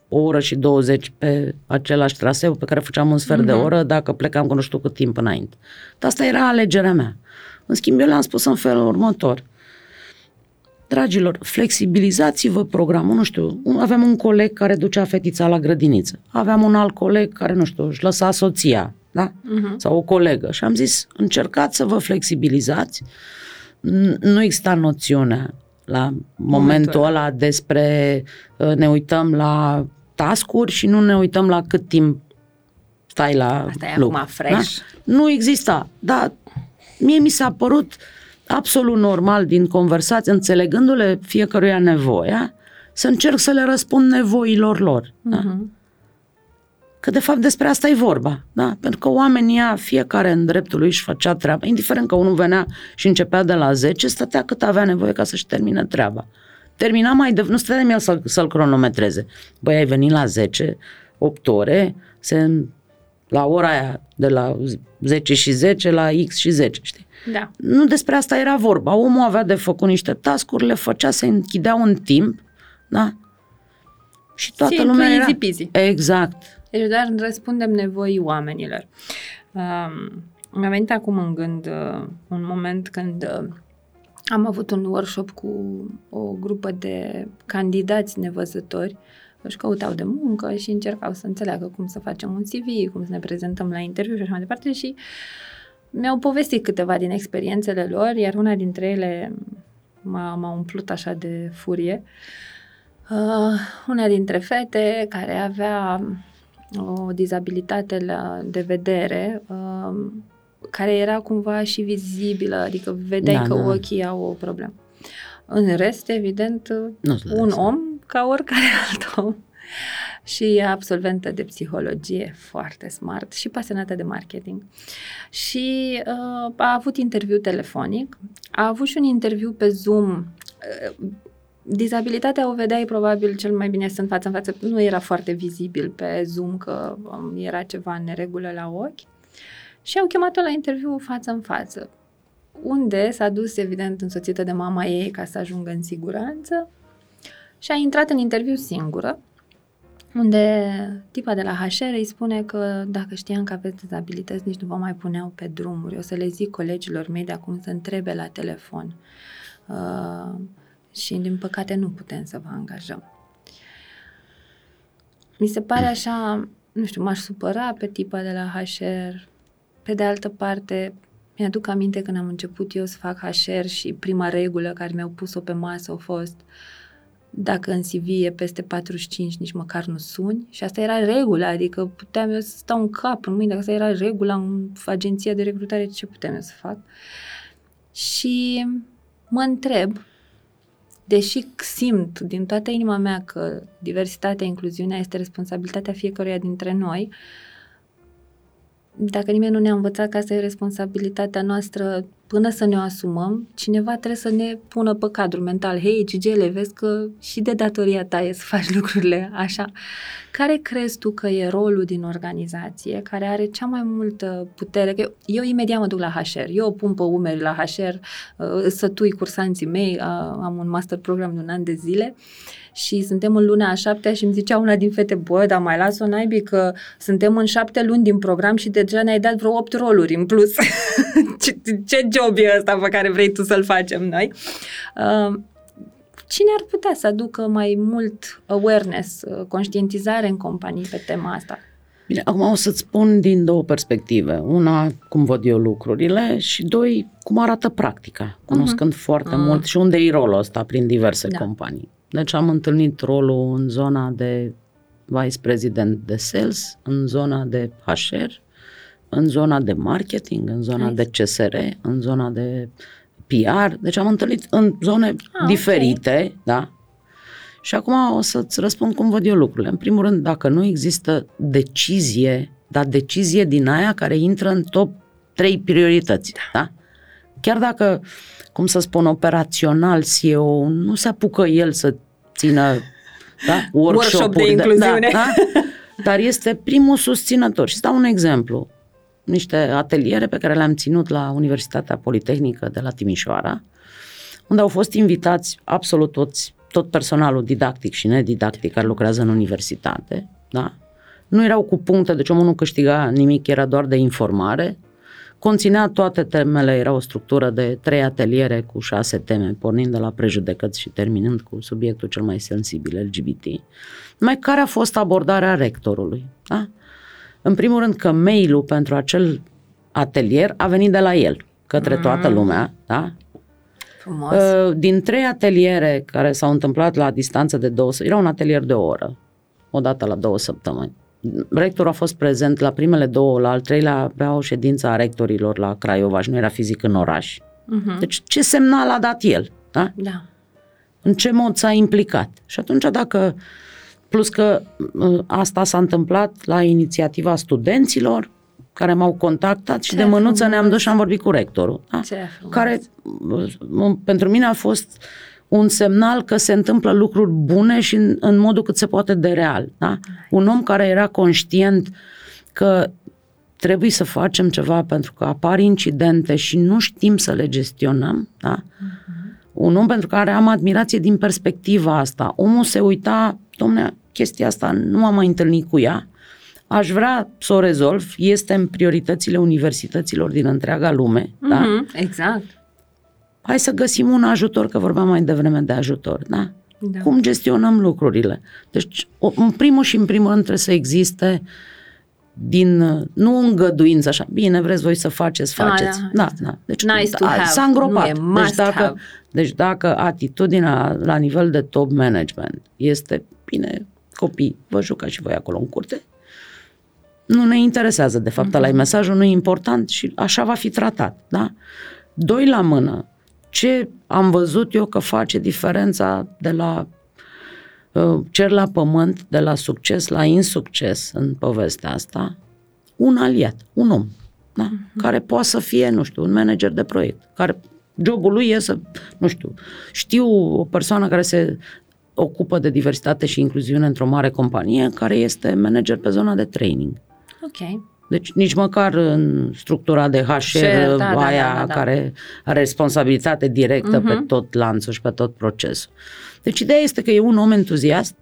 o oră și 20 pe același traseu pe care făceam un sfert de oră dacă plecam cu nu știu cât timp înainte. Dar asta era alegerea mea. În schimb, eu le-am spus în felul următor. Dragilor, flexibilizați-vă programul, nu știu, aveam un coleg care ducea fetița la grădiniță, aveam un alt coleg care, nu știu, își lăsa soția, da? Sau o colegă. Și am zis, încercați să vă flexibilizați. Nu exista noțiunea la momentul ăla despre ne uităm la task-uri și nu ne uităm la cât timp stai la lucru. Asta e acum fresh. Da? Nu exista, dar mie mi s-a părut absolut normal din conversații, înțelegându-le fiecăruia nevoia, să încerc să le răspund nevoilor lor. Da? Că de fapt despre asta e vorba, da? Pentru că oamenii, fiecare în dreptul lui își făcea treaba, indiferent că unul venea și începea de la 10, stătea cât avea nevoie ca să-și termine treaba. Termina mai devreme, nu stătea de el să-l cronometreze. Băi, ai venit la 10, 8 ore, la ora aia de la 10 și 10 la X și 10, știi? Da. Nu despre asta era vorba. Omul avea de făcut niște task-uri, le făcea, se închidea un timp, da? Și toată lumea era... Exact. Deci doar răspundem nevoii oamenilor. Mi-a venit acum în gând un moment când am avut un workshop cu o grupă de candidați nevăzători, își căutau de muncă și încercau să înțeleagă cum să facem un CV, cum să ne prezentăm la interviu și așa mai departe și mi-au povestit câteva din experiențele lor, iar una dintre ele m-a umplut așa de furie. Una dintre fete care avea o dizabilitate de vedere care era cumva și vizibilă, adică vedeai că ochii au o problemă. În rest, evident, un om ca oricare alt om și e absolventă de psihologie, foarte smart și pasionată de marketing. Și a avut interviu telefonic, a avut și un interviu pe Zoom. Dizabilitatea o vedeai probabil cel mai bine stând față în față, nu era foarte vizibil pe Zoom că era ceva în neregulă la ochi și au chemat-o la interviu față în față, unde s-a dus evident însoțită de mama ei ca să ajungă în siguranță și a intrat în interviu singură, unde tipa de la HR îi spune că dacă știam că aveți dizabilități nici nu vă mai puneau pe drumuri, o să le zic colegilor mei de acum să întrebe la telefon. Și, din păcate, nu putem să vă angajăm. Mi se pare așa nu știu, m-aș supăra pe tipa de la HR. Pe de altă parte, mi-aduc aminte când am început eu să fac HR și prima regulă care mi-au pus-o pe masă a fost: dacă în CV e peste 45, nici măcar nu suni. Și asta era regula, adică puteam eu să stau în cap în mâini, dacă asta era regula în agenția de recrutare, ce puteam eu să fac? Și mă întreb, deși simt din toată inima mea că diversitatea, incluziunea este responsabilitatea fiecăruia dintre noi, dacă nimeni nu ne-a învățat că asta e responsabilitatea noastră până să ne o asumăm, cineva trebuie să ne pună pe cadru mental: hei, Gigele, vezi că și de datoria ta e să faci lucrurile așa. Care crezi tu că e rolul din organizație, care are cea mai multă putere? Că eu imediat mă duc la HR, eu pun pe umeri la HR, sătui cursanții mei, am un master program de un an de zile și suntem în luna a 7-a și îmi zicea una din fete: bă, dar mai las-o naibii că suntem în 7 luni din program și deja ne-ai dat vreo 8 roluri în plus. Ce job e ăsta pe care vrei tu să-l facem noi? Cine ar putea să aducă mai mult awareness, conștientizare în companii pe tema asta? Bine, acum o să-ți spun din două perspective. Una, cum văd eu lucrurile, și doi, cum arată practica, cunoscând foarte mult și unde e rolul ăsta prin diverse companii. Deci am întâlnit rolul în zona de vice president de sales, în zona de HR, în zona de marketing, în zona de CSR, în zona de PR, deci am întâlnit în zone diferite, da? Și acum o să-ți răspund cum văd eu lucrurile. În primul rând, dacă nu există decizie, dar decizie din aia care intră în top 3 priorități, da? Chiar dacă, cum să spun, operațional CEO nu se apucă el să țină workshop-uri de incluziune, dar este primul susținător. Și îți dau un exemplu. Niște ateliere pe care le-am ținut la Universitatea Politehnică de la Timișoara, unde au fost invitați absolut tot personalul didactic și nedidactic care lucrează în universitate. Da? Nu erau cu puncte, deci omul nu câștiga nimic, era doar de informare. Conținea toate temele, era o structură de 3 ateliere cu 6 teme, pornind de la prejudecăți și terminând cu subiectul cel mai sensibil, LGBT. Numai care a fost abordarea rectorului? Da? În primul rând că mail-ul pentru acel atelier a venit de la el, către toată lumea, da? Frumos. Din 3 ateliere care s-au întâmplat la distanță de 2 săptămâni, era un atelier de o oră, odată la 2 săptămâni. Rectorul a fost prezent la primele 2, la al 3-lea avea o ședință a rectorilor la Craiova și nu era fizic în oraș. Deci ce semnal a dat el? Da? Da. În ce mod s-a implicat? Și atunci dacă... Plus că asta s-a întâmplat la inițiativa studenților care m-au contactat și de mânuță ne-am dus și am vorbit cu rectorul. Da? Care pentru mine a fost un semnal că se întâmplă lucruri bune și în modul cât se poate de real. Da? Un om care era conștient că trebuie să facem ceva pentru că apar incidente și nu știm să le gestionăm. Da? Un om pentru care am admirație din perspectiva asta. Omul se uita: dom'le, chestia asta nu m-am mai întâlnit cu ea, aș vrea să o rezolv, este în prioritățile universităților din întreaga lume. Da? Exact. Hai să găsim un ajutor, că vorbeam mai devreme de ajutor. Da? Da. Cum gestionăm lucrurile? Deci, în primul și în primul rând trebuie să existe nu îngăduință așa, bine, vreți voi să faceți. Da. Deci, nice to have. S-a îngropat. Nu e must have. Deci dacă atitudinea la nivel de top management este: bine, copii, vă jucați și voi acolo în curte, nu ne interesează, de fapt, ăla e mesajul, nu e important și așa va fi tratat, da? 2 la mână, ce am văzut eu că face diferența de la cer la pământ, de la succes la insucces în povestea asta? Un aliat, un om, da? Care poate să fie, nu știu, un manager de proiect, care jobul lui e să, nu știu o persoană care se ocupă de diversitate și incluziune într-o mare companie, care este manager pe zona de training. Ok. Deci nici măcar în structura de HR, aia care are responsabilitate directă pe tot lanțul și pe tot procesul. Deci ideea este că e un om entuziast,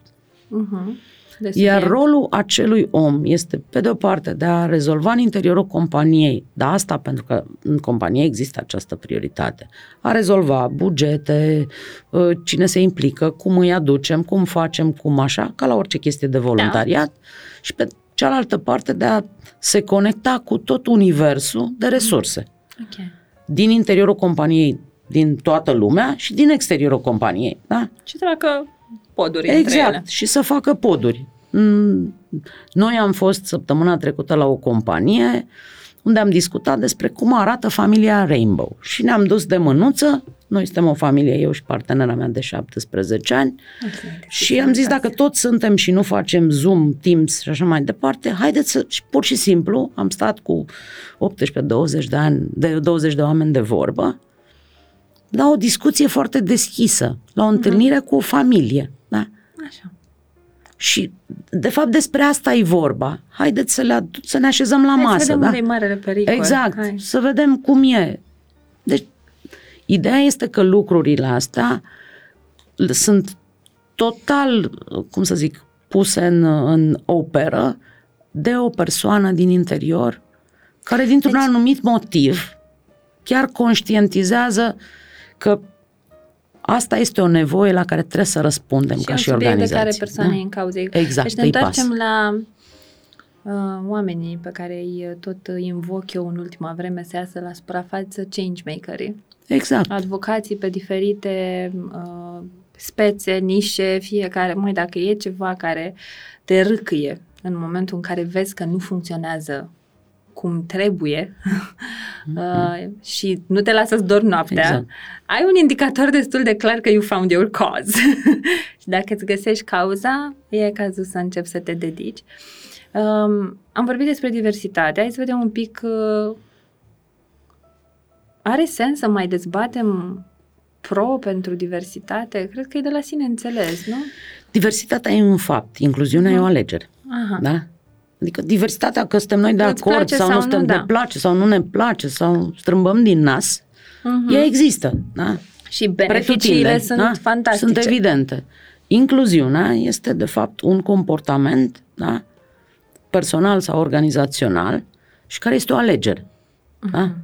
iar rolul acelui om este, pe de o parte, de a rezolva în interiorul companiei, dar asta pentru că în companie există această prioritate, a rezolva bugete, cine se implică, cum îi aducem, cum facem, cum așa, ca la orice chestie de voluntariat, și pe cealaltă parte de a se conecta cu tot universul de resurse. Okay. Din interiorul companiei, din toată lumea și din exteriorul companiei. Da? Și treacă poduri între ele. Exact, și să facă poduri. Noi am fost săptămâna trecută la o companie unde am discutat despre cum arată familia Rainbow și ne-am dus de mânuță. Noi suntem o familie, eu și partenera mea de 17 ani. Exact. Și am zis, dacă toți suntem și nu facem Zoom, Teams și așa mai departe, haideți să... Și pur și simplu am stat cu 20 de oameni de vorbă la o discuție foarte deschisă, la o întâlnire cu o familie. Da? Așa. Și, de fapt, despre asta e vorba. Haideți să ne așezăm la masă. Să vedem unde e marele pericol. Exact. Hai. Să vedem cum e. Deci, ideea este că lucrurile astea sunt total, puse în operă de o persoană din interior care, dintr-un anumit motiv, chiar conștientizează că asta este o nevoie la care trebuie să răspundem ca și organizație. Și de care persoana e în cauză. Exact, deci ne întoarcem la oamenii pe care îi tot invoc eu în ultima vreme să iasă la suprafață, change makerii. Exact. Advocații pe diferite spețe, nișe, fiecare, dacă e ceva care te râcâie în momentul în care vezi că nu funcționează cum trebuie și nu te lasă să dormi noaptea, exact. Ai un indicator destul de clar că you found your cause. Și dacă îți găsești cauza, e cazul să începi să te dedici. Am vorbit despre diversitate. Hai să vedem un pic... Are sens să mai dezbatem pro pentru diversitate? Cred că e de la sine înțeles, nu? Diversitatea e un fapt, incluziunea e o alegere. Aha. Da? Adică diversitatea, că suntem noi de acord sau nu suntem, ne place sau nu ne place sau strâmbăm din nas, ea există. Da? Și beneficiile sunt fantastice. Sunt evidente. Incluziunea este de fapt un comportament personal sau organizațional și care este o alegere. Da?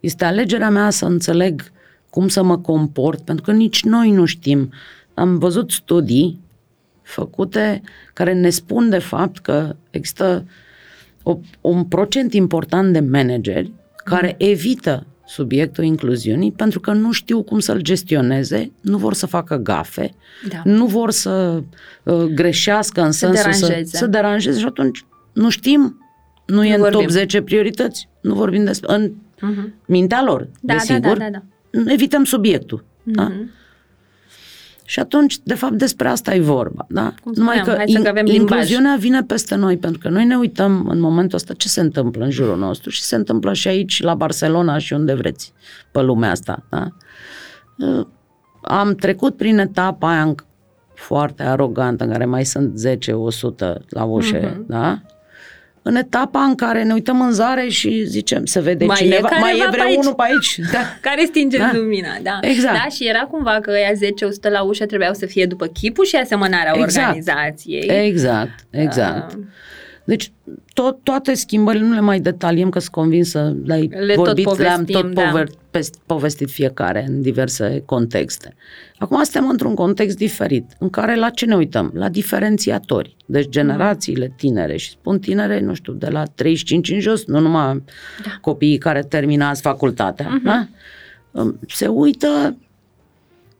Este alegerea mea să înțeleg cum să mă comport, pentru că nici noi nu știm. Am văzut studii făcute care ne spun de fapt că există un procent important de manageri care evită subiectul incluziunii pentru că nu știu cum să-l gestioneze, nu vor să facă gafe, nu vor să greșească în sensul să deranjeze și atunci nu știm, nu e în top 10 priorități, nu vorbim despre... Mintea lor, desigur, evităm subiectul. Da? Și atunci, de fapt, despre asta e vorba. Da? Numai că incluziunea vine peste noi, pentru că noi ne uităm în momentul ăsta ce se întâmplă în jurul nostru și se întâmplă și aici, la Barcelona și unde vreți, pe lumea asta. Da? Am trecut prin etapa aia foarte arogantă, în care mai sunt 10-100 la ușe, da? În etapa în care ne uităm în zare și zicem, se vede cineva, mai e vreun unul pe aici. Da. Care stinge lumina, Exact. Da, și era cumva că ea 10-100 la ușă trebuiau să fie după chipul și asemănarea organizației. Exact. Deci toate schimbările, nu le mai detaliem, că sunt convinsă, le-am tot povestit fiecare în diverse contexte. Acum suntem într-un context diferit, în care la ce ne uităm? La diferențiatori. Deci generațiile tinere, și spun tinere, nu știu, de la 35 în jos, nu numai copiii care terminați facultatea, da? Se uită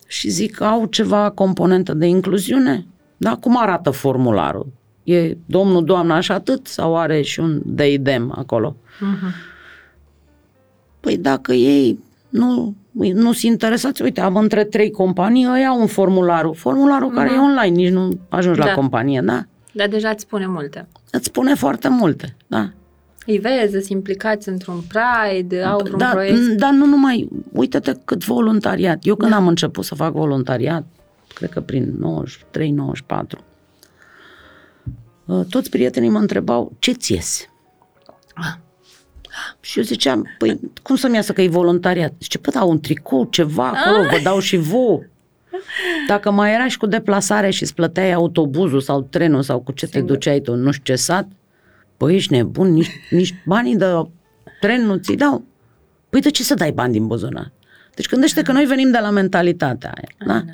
și zic, au ceva componentă de incluziune? Da? Cum arată formularul? E domnul, doamna așa atât sau are și un deidem acolo? Păi dacă ei nu sunt interesați, uite, am între 3 companii, ăia au un formularul care e online, nici nu ajungi la companie, da? Dar deja îți spune multe. Îți spune foarte multe, da. Îi vezi, îți implicați într-un pride, au vreun proiect. Dar nu numai, uite-te cât voluntariat. Eu când am început să fac voluntariat, cred că prin 93-94, toți prietenii mă întrebau, ce ți iese? Și eu ziceam, păi cum să-mi iasă că e voluntariat? Zice, păi dau un tricou, ceva acolo, vă dau și vouă. Dacă mai era și cu deplasare și îți plăteai autobuzul sau trenul sau cu ce te duceai tu, nu știu ce sat, păi ești nebun, nici banii de tren nu ți-i dau. Păi de ce să dai bani din buzunar? Deci gândește că noi venim de la mentalitatea aia, da?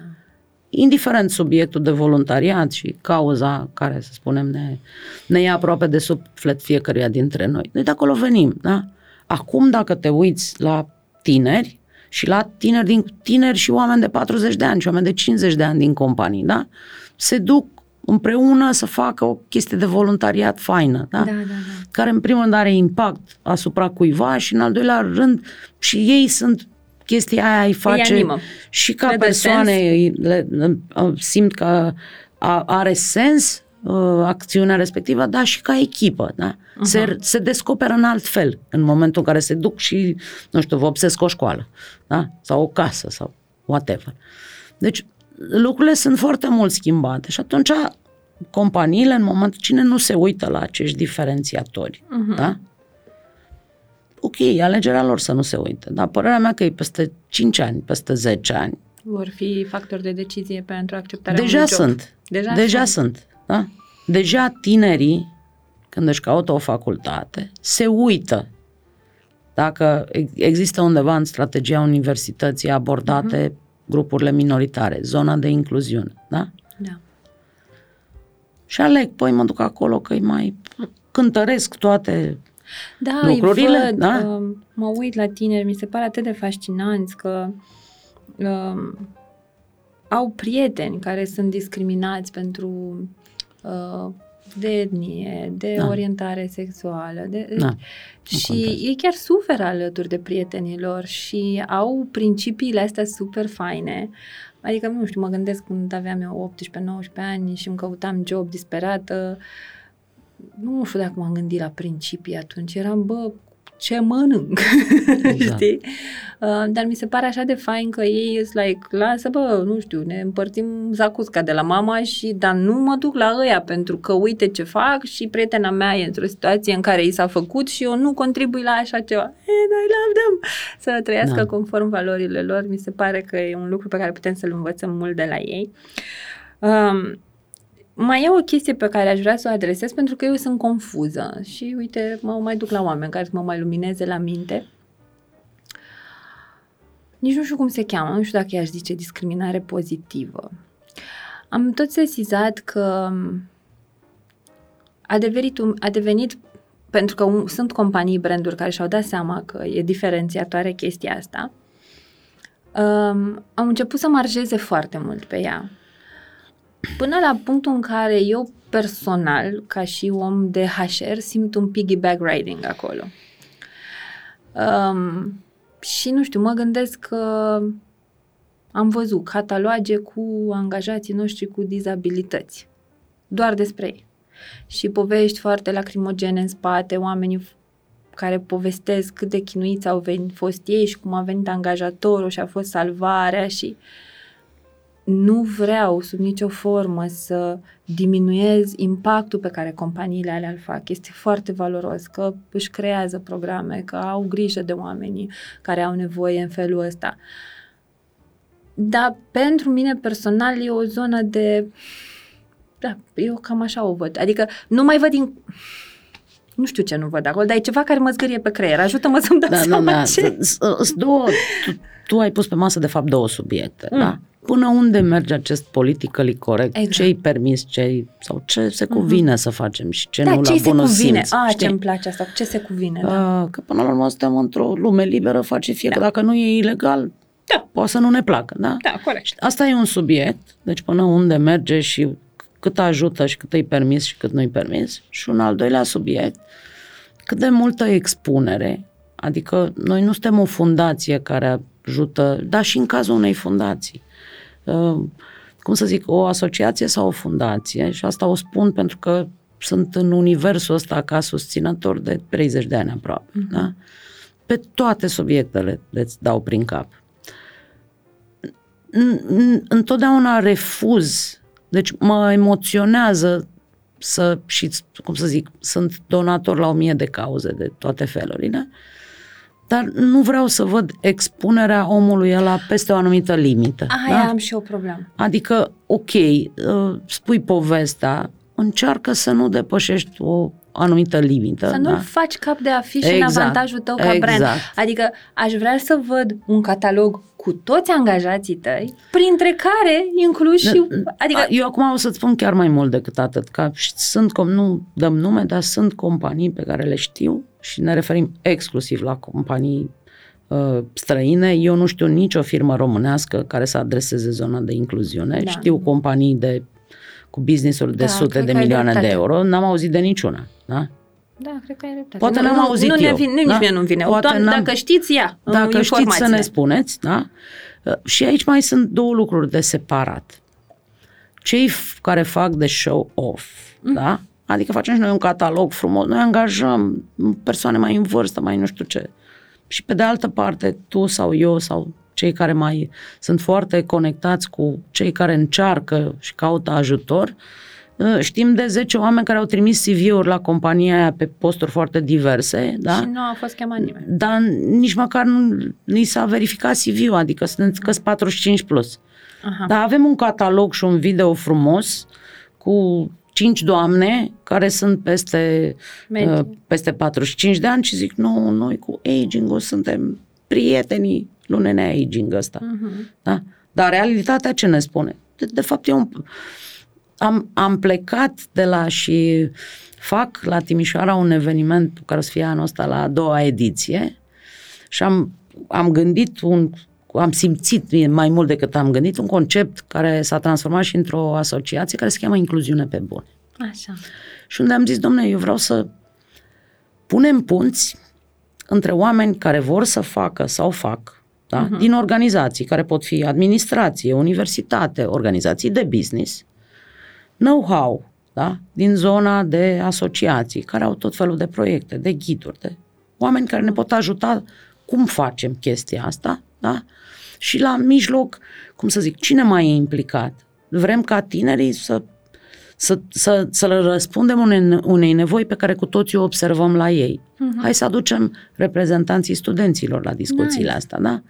indiferent subiectul de voluntariat și cauza care, să spunem, ne ia aproape de suflet fiecăruia dintre noi. Noi de acolo venim, da? Acum, dacă te uiți la tineri și la tineri și oameni de 40 de ani și oameni de 50 de ani din companii, da? Se duc împreună să facă o chestie de voluntariat faină, da? Da, da, da. Care în primul rând are impact asupra cuiva și în al doilea rând și ei sunt chestia aia îi face îi și ca le persoane simt că are sens acțiunea respectivă, dar și ca echipă, da? Uh-huh. Se descoperă în alt fel în momentul în care se duc și nu știu, vopsesc o școală, da? Sau o casă sau whatever. Deci lucrurile sunt foarte mult schimbate și atunci companiile în momentul cine nu se uită la acești diferențiatori, uh-huh. Da? Ok, alegerea lor să nu se uite, dar părerea mea că e peste 5 ani, peste 10 ani. Vor fi factori de decizie pentru acceptarea unui job. Deja sunt. Da? Deja tinerii, când își caută o facultate, se uită dacă există undeva în strategia universității abordate grupurile minoritare, zona de incluziune. Da? Da. Și aleg, păi mă duc acolo că-i mai cântăresc toate... Da, lucrurile, văd, da? Mă uit la tineri, mi se pare atât de fascinanți că au prieteni care sunt discriminați pentru de etnie, de orientare sexuală și ei chiar suferă alături de prietenilor și au principiile astea super faine. Adică, nu știu, mă gândesc când aveam eu 18-19 ani și îmi căutam job disperată. Nu știu dacă m-am gândit la principii atunci, eram, bă, ce mănânc, exact. Știi? Dar mi se pare așa de fain că ei îs like, lasă, bă, nu știu, ne împărțim zacusca de la mama și, dar nu mă duc la ăia pentru că uite ce fac și prietena mea e într-o situație în care i s-a făcut și eu nu contribui la așa ceva. I love them! Să trăiască conform valorile lor, mi se pare că e un lucru pe care putem să-l învățăm mult de la ei. Mai e o chestie pe care aș vrea să o adresez pentru că eu sunt confuză și, uite, mă mai duc la oameni care să mă mai lumineze la minte. Nici nu știu cum se cheamă, nu știu dacă i-aș zice discriminare pozitivă. Am tot sesizat că a devenit pentru că sunt companii, branduri care și-au dat seama că e diferențiatoare chestia asta, au început să marjeze foarte mult pe ea. Până la punctul în care eu personal, ca și om de HR, simt un piggyback riding acolo. Și nu știu, mă gândesc că am văzut cataloage cu angajații noștri cu dizabilități. Doar despre ei. Și povești foarte lacrimogene în spate, oamenii care povestesc cât de chinuiți au fost ei și cum a venit angajatorul și a fost salvarea și... Nu vreau sub nicio formă să diminuez impactul pe care companiile alea îl fac. Este foarte valoros că își creează programe, că au grijă de oamenii care au nevoie în felul ăsta. Dar pentru mine personal e o zonă de... Da, eu cam așa o văd. Adică nu mai văd din... Nu știu ce nu văd acolo, dar e ceva care mă zgârie pe creier. Ajută-mă să-mi dau seama ce... Tu ai pus pe masă, de fapt, două subiecte, da? Până unde merge acest politically corect? Exact. Ce-i permis, sau ce se cuvine să facem și ce nu la bunul simț. Da, ce îmi place asta, ce se cuvine. Da. Că până la urmă suntem într-o lume liberă, face fiecare. Da. Dacă nu e ilegal, poate să nu ne placă. Da? Da, corect. Asta e un subiect, deci până unde merge și cât ajută și cât e permis și cât nu e permis. Și un al doilea subiect, cât de multă expunere, adică noi nu suntem o fundație care ajută, dar și în cazul unei fundații. Cum să zic, o asociație sau o fundație, și asta o spun pentru că sunt în universul ăsta ca susținător de 30 de ani aproape, da? Pe toate subiectele le-ți dau prin cap. Întotdeauna refuz, deci mă emoționează să, și cum să zic, sunt donator la 1000 de cauze de toate felurile, dar nu vreau să văd expunerea omului ăla peste o anumită limită. Aia am și o problemă. Adică, ok, spui povestea, încearcă să nu depășești o o anumită limită. Să nu-l faci cap de afiș în avantajul tău ca brand. Adică aș vrea să văd un catalog cu toți angajații tăi, printre care incluzi și... Adică... Eu acum o să-ți spun chiar mai mult decât atât, că sunt, nu dăm nume, dar sunt companii pe care le știu și ne referim exclusiv la companii străine. Eu nu știu nicio firmă românească care să adreseze zona de incluziune. Da. Știu companii cu business-uri de sute de milioane de euro. N-am auzit de niciuna. Da? Da, cred că ai dreptate. Poate n-am auzit eu. Nici mie nu-mi vine. Dacă știți, dacă știți să ne spuneți. Da? Și aici mai sunt două lucruri de separat. Cei care fac de show-off, da? Adică facem și noi un catalog frumos, noi angajăm persoane mai în vârstă, mai nu știu ce. Și pe de altă parte, tu sau eu sau cei care mai sunt foarte conectați cu cei care încearcă și caută ajutor, știm de 10 oameni care au trimis CV-uri la compania aia pe posturi foarte diverse, da? Și nu a fost chemat nimeni. Dar nici măcar nu li s-a verificat CV-ul, adică sunt 45 plus. Aha. Dar avem un catalog și un video frumos cu 5 doamne care sunt peste 45 de ani și zic, nu, noi cu aging-ul suntem prietenii lunenea aging ăsta. Uh-huh. Da? Dar realitatea ce ne spune? De fapt, eu am plecat de la și fac la Timișoara un eveniment care o să fie anul ăsta la a doua ediție și am simțit mai mult decât am gândit un concept care s-a transformat și într-o asociație care se cheamă Incluziune pe bune. Așa. Și unde am zis, dom'le, eu vreau să punem punți între oameni care vor să facă sau fac, da? Din organizații care pot fi administrație, universitate, organizații de business, know-how, da? Din zona de asociații care au tot felul de proiecte, de ghiduri, de oameni care ne pot ajuta cum facem chestia asta, da? Și la mijloc, cum să zic, cine mai e implicat? Vrem ca tinerii să le răspundem unei nevoi pe care cu toții o observăm la ei. Hai să aducem reprezentanții studenților la discuțiile astea, da?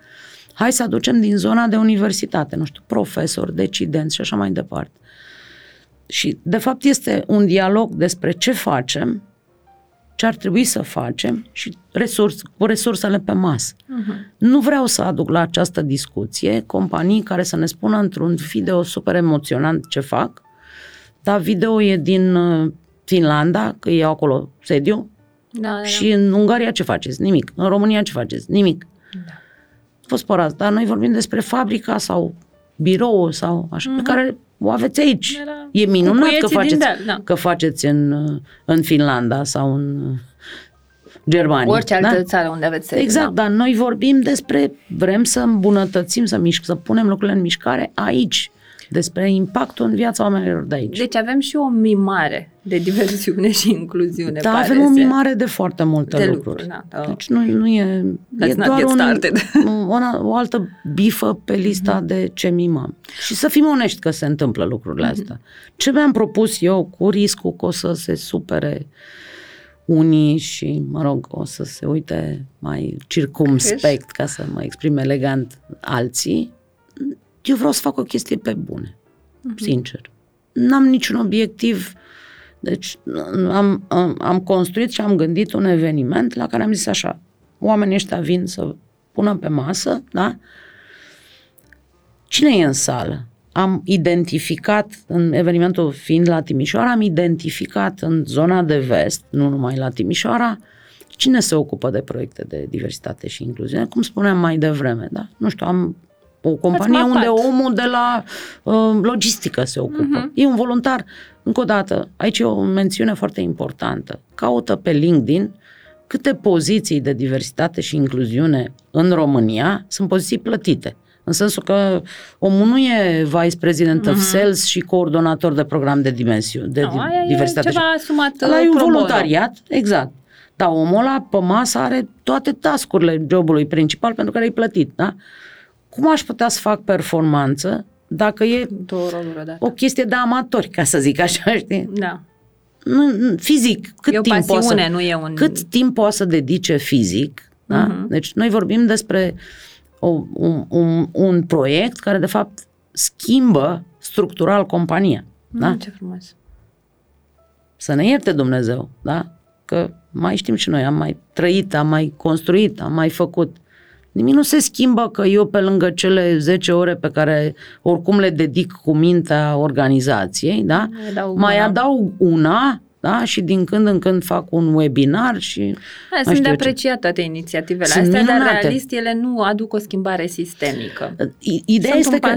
Hai să aducem din zona de universitate, nu știu, profesori, decidenți și așa mai departe. Și de fapt este un dialog despre ce facem, ce ar trebui să facem și cu resursele pe masă. Nu vreau să aduc la această discuție companii care să ne spună într-un video super emoționant ce fac, dar video e din Finlanda, că iau acolo sediu, și în Ungaria ce faceți? Nimic. În România ce faceți? Nimic. Nu vă spărați, dar noi vorbim despre fabrica sau biroul sau așa, pe care o aveți aici. E minunat că faceți în Finlanda sau în Germania. Orice altă țară unde aveți sediu. Exact, dar noi vorbim despre vrem să îmbunătățim, să punem lucrurile în mișcare aici. Despre impactul în viața oamenilor de aici. Deci avem și o mimare de diversiune și incluziune. Da, avem o mimare de foarte multe lucruri. Deci nu e... E doar o altă bifă pe lista de ce mimăm. Și să fim onești că se întâmplă lucrurile astea. Ce mi-am propus eu cu riscul că o să se supere unii și, mă rog, o să se uite mai circumspect, ca să mă exprim elegant, alții. Eu vreau să fac o chestie pe bune, sincer. N-am niciun obiectiv, deci am construit și am gândit un eveniment la care am zis așa, oamenii ăștia vin să pună pe masă, da? Cine e în sală? Am identificat, în evenimentul fiind la Timișoara, am identificat în zona de vest, nu numai la Timișoara, cine se ocupă de proiecte de diversitate și incluziune, cum spuneam mai devreme, da? Nu știu, am o companie unde omul de la logistică se ocupă. E un voluntar. Încă o dată, aici e o mențiune foarte importantă. Caută pe LinkedIn câte poziții de diversitate și incluziune în România sunt poziții plătite. În sensul că omul nu e vice president of sales și coordonator de program de diversitate. Ceva asumat pro bono. E un voluntariat, exact. Dar omul ăla pe masă are toate task-urile jobului principal pentru care e plătit, da? Cum aș putea să fac performanță dacă e o chestie de amatori, ca să zic așa, știi? Da. Fizic, cât timp poate să dedice fizic, da? Deci noi vorbim despre un proiect care de fapt schimbă structural compania. Da? Ce frumos. Să ne ierte Dumnezeu, da? Că mai știm și noi, am mai trăit, am mai construit, am mai făcut. Nimic nu se schimbă că eu pe lângă cele 10 ore pe care oricum le dedic cu mintea organizației, da? Mai adaug una, da? Și din când în când fac un webinar și... Sunt de apreciat toate inițiativele astea, minunate. Dar realist ele nu aduc o schimbare sistemică. Ideea este că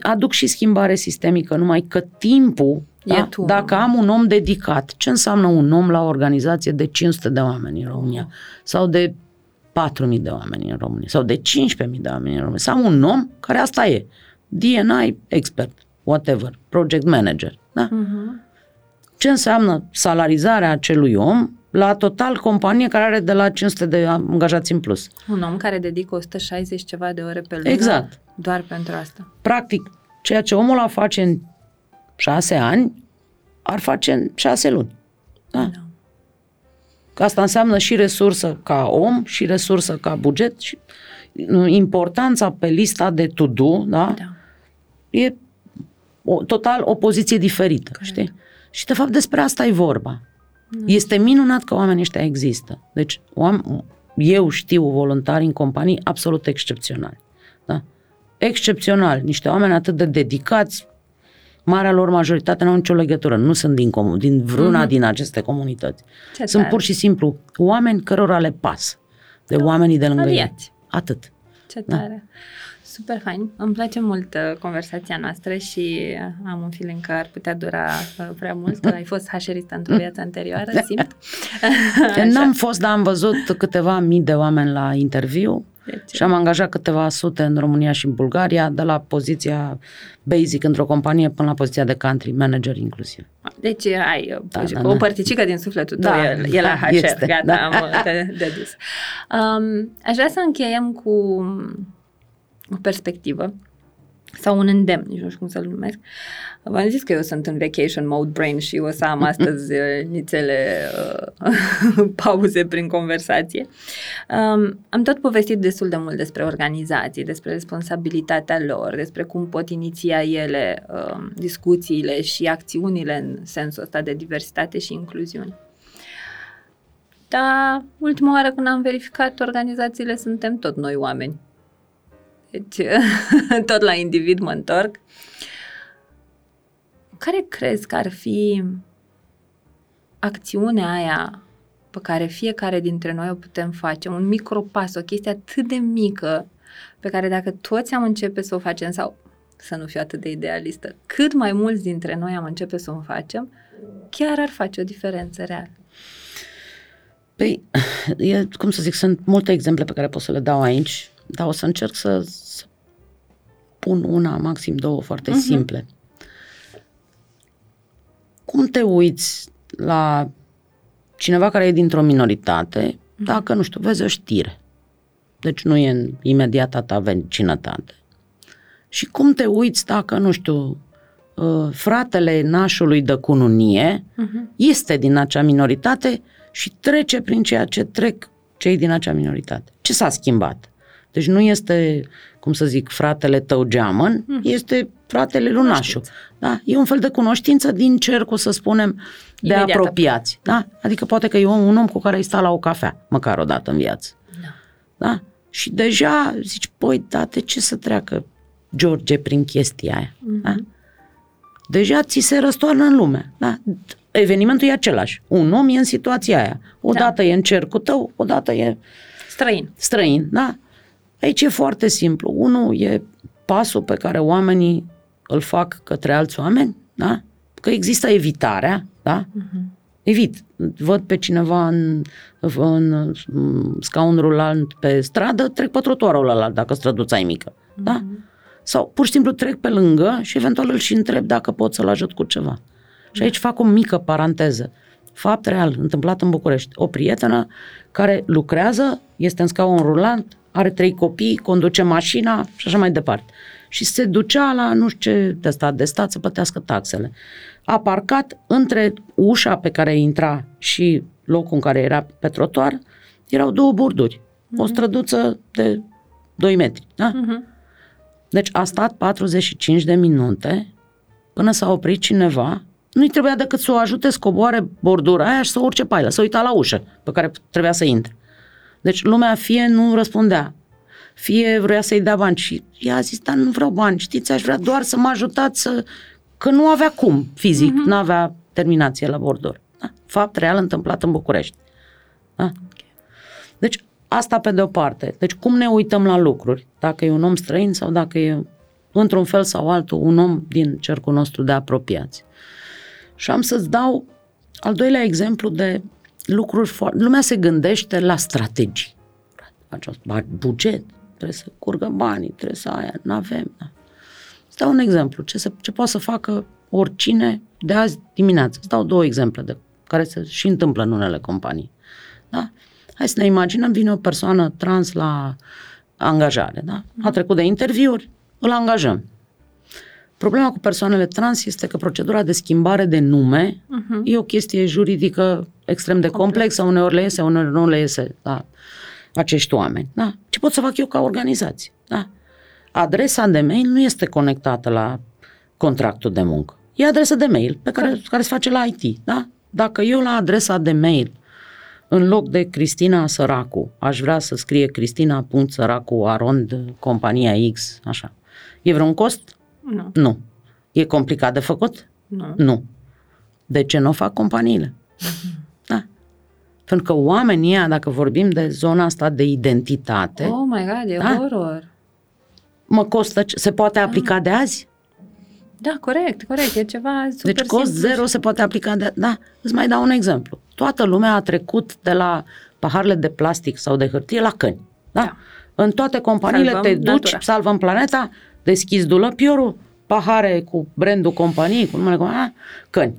aduc și schimbare sistemică, numai că timpul... Da? Dacă am un om dedicat, ce înseamnă un om la o organizație de 500 de oameni în România sau de 4.000 de oameni în România sau de 15.000 de oameni în România, sau un om care asta e D&I expert, whatever, project manager, da? Ce înseamnă salarizarea acelui om la total companie care are de la 500 de angajați în plus, un om care dedică 160 ceva de ore pe lună, exact, doar pentru asta. Practic, ceea ce omul a face în 6 ani, ar face în 6 luni. Da? No. Că asta înseamnă și resursă ca om, și resursă ca buget, și importanța pe lista de to-do, da? Da. E total o poziție diferită. Corect. Știi? Și de fapt despre asta e vorba. No. Este minunat că oamenii ăștia există. Deci eu știu voluntari în companii absolut excepționali. Da? Excepționali, niște oameni atât de dedicați, marea lor majoritate n-au nicio legătură, nu sunt din vreuna din aceste comunități. Ce sunt tare. Pur și simplu oameni cărora le pas de oamenii de lângă ei. Atât. Ce tare. Da? Super fain. Îmi place mult conversația noastră și am un feeling că ar putea dura prea mult, că ai fost hașeristă într-o viață anterioară, simt. N-am fost, dar am văzut câteva mii de oameni la interviu. Și am angajat câteva sute în România și în Bulgaria, de la poziția basic într-o companie până la poziția de country manager inclusiv. Deci ai o părticică din sufletul tău, e la HR, este, gata, am dedus. Aș vrea să încheiem cu o perspectivă sau un îndemn, nici nu știu cum să-l numesc. V-am zis că eu sunt în vacation mode brain și o să am astăzi nițele pauze prin conversație. Am tot povestit destul de mult despre organizații, despre responsabilitatea lor, despre cum pot iniția ele discuțiile și acțiunile în sensul ăsta de diversitate și incluziune. Dar ultima oară când am verificat organizațiile, suntem tot noi oameni. Deci, tot la individ mă întorc. Care crezi că ar fi acțiunea aia pe care fiecare dintre noi o putem face? Un micropas, o chestie atât de mică pe care dacă toți am începe să o facem, sau să nu fiu atât de idealistă, cât mai mulți dintre noi am începe să o facem, chiar ar face o diferență reală. Păi, cum să zic, sunt multe exemple pe care pot să le dau aici. Dar o să încerc să pun una, maxim două, foarte simple. Cum te uiți la cineva care e dintr-o minoritate, dacă, nu știu, vezi o știre? Deci nu e în imediata ta vecinătate. Și cum te uiți dacă, nu știu, fratele nașului de cununie este din acea minoritate și trece prin ceea ce trec cei din acea minoritate? Ce s-a schimbat? Deci nu este, cum să zic, fratele tău geamăn, este fratele lunașu. Da? E un fel de cunoștință din cercul, să spunem, de apropiați. Da? Adică poate că e un om cu care ai stat la o cafea, măcar o dată în viață. Da. Da? Și deja zici, păi, da, de ce să treacă George prin chestia aia? Da? Deja ți se răstoarnă în lume. Da? Evenimentul e același. Un om e în situația aia. Odată e în cercul tău, odată e... Străin, da? Aici e foarte simplu. Unul e pasul pe care oamenii îl fac către alți oameni, da? Că există evitarea, da? Evit. Văd pe cineva în scaun rulant pe stradă, trec pe trotuarul ăla, dacă străduța e mică, da? Sau pur și simplu trec pe lângă și eventual îl și întreb dacă pot să-l ajut cu ceva. Și aici fac o mică paranteză. Fapt real, întâmplat în București. O prietenă care lucrează, este în scaun rulant, are 3 copii, conduce mașina și așa mai departe. Și se ducea la nu știu ce de stat să plătească taxele. A parcat între ușa pe care intra și locul în care era pe trotuar, erau 2 borduri. O străduță de 2 metri. Da? Deci a stat 45 de minute până s-a oprit cineva nu-i trebuia decât să o ajute să coboare bordura aia și să urce paila, să uita la ușă pe care trebuia să intre. Deci lumea fie nu răspundea, fie vrea să-i dea bani și ea a zis, dar nu vreau bani, știți, aș vrea doar să mă ajutați să... că nu avea cum fizic, nu avea terminație la bordură. Da? Fapt real întâmplat în București. Da? Okay. Deci asta pe de o parte. Deci cum ne uităm la lucruri, dacă e un om străin sau dacă e într-un fel sau altul un om din cercul nostru de apropiați. Și am să-ți dau al doilea exemplu de lucruri foarte... Lumea se gândește la strategii. Buget, trebuie să curgă banii, trebuie să aia, n-avem. Da. Îți dau un exemplu, ce poate să facă oricine de azi dimineață. Îți dau două exemple de care se și întâmplă în unele companii. Da? Hai să ne imaginăm, vine o persoană trans la angajare. Da? A trecut de interviuri, îl angajăm. Problema cu persoanele trans este că procedura de schimbare de nume e o chestie juridică extrem de complexă, uneori le iese, uneori nu le iese da, acești oameni. Da? Ce pot să fac eu ca organizație? Da? Adresa de mail nu este conectată la contractul de muncă. E adresa de mail pe care se face la IT. Da? Dacă eu la adresa de mail, în loc de Cristina Săracu, aș vrea să scrie cristina.saracu@compania X, așa. E vreun cost? Nu. Nu. E complicat de făcut? Nu. Nu. De ce nu o fac companiile? Da. Pentru că oamenii ăia, dacă vorbim de zona asta de identitate... Oh my God, e da? Horror! Mă costă, se poate aplica de azi? Da, corect, e ceva super deci cost simplu. Zero se poate aplica de azi. Da, îți mai dau un exemplu. Toată lumea a trecut de la paharele de plastic sau de hârtie la căni. Da? Da. În toate companiile salvăm te duci, salvăm planeta, deschizi dulăpiorul, pahare cu brandul companiei, cu numele companiei, căni.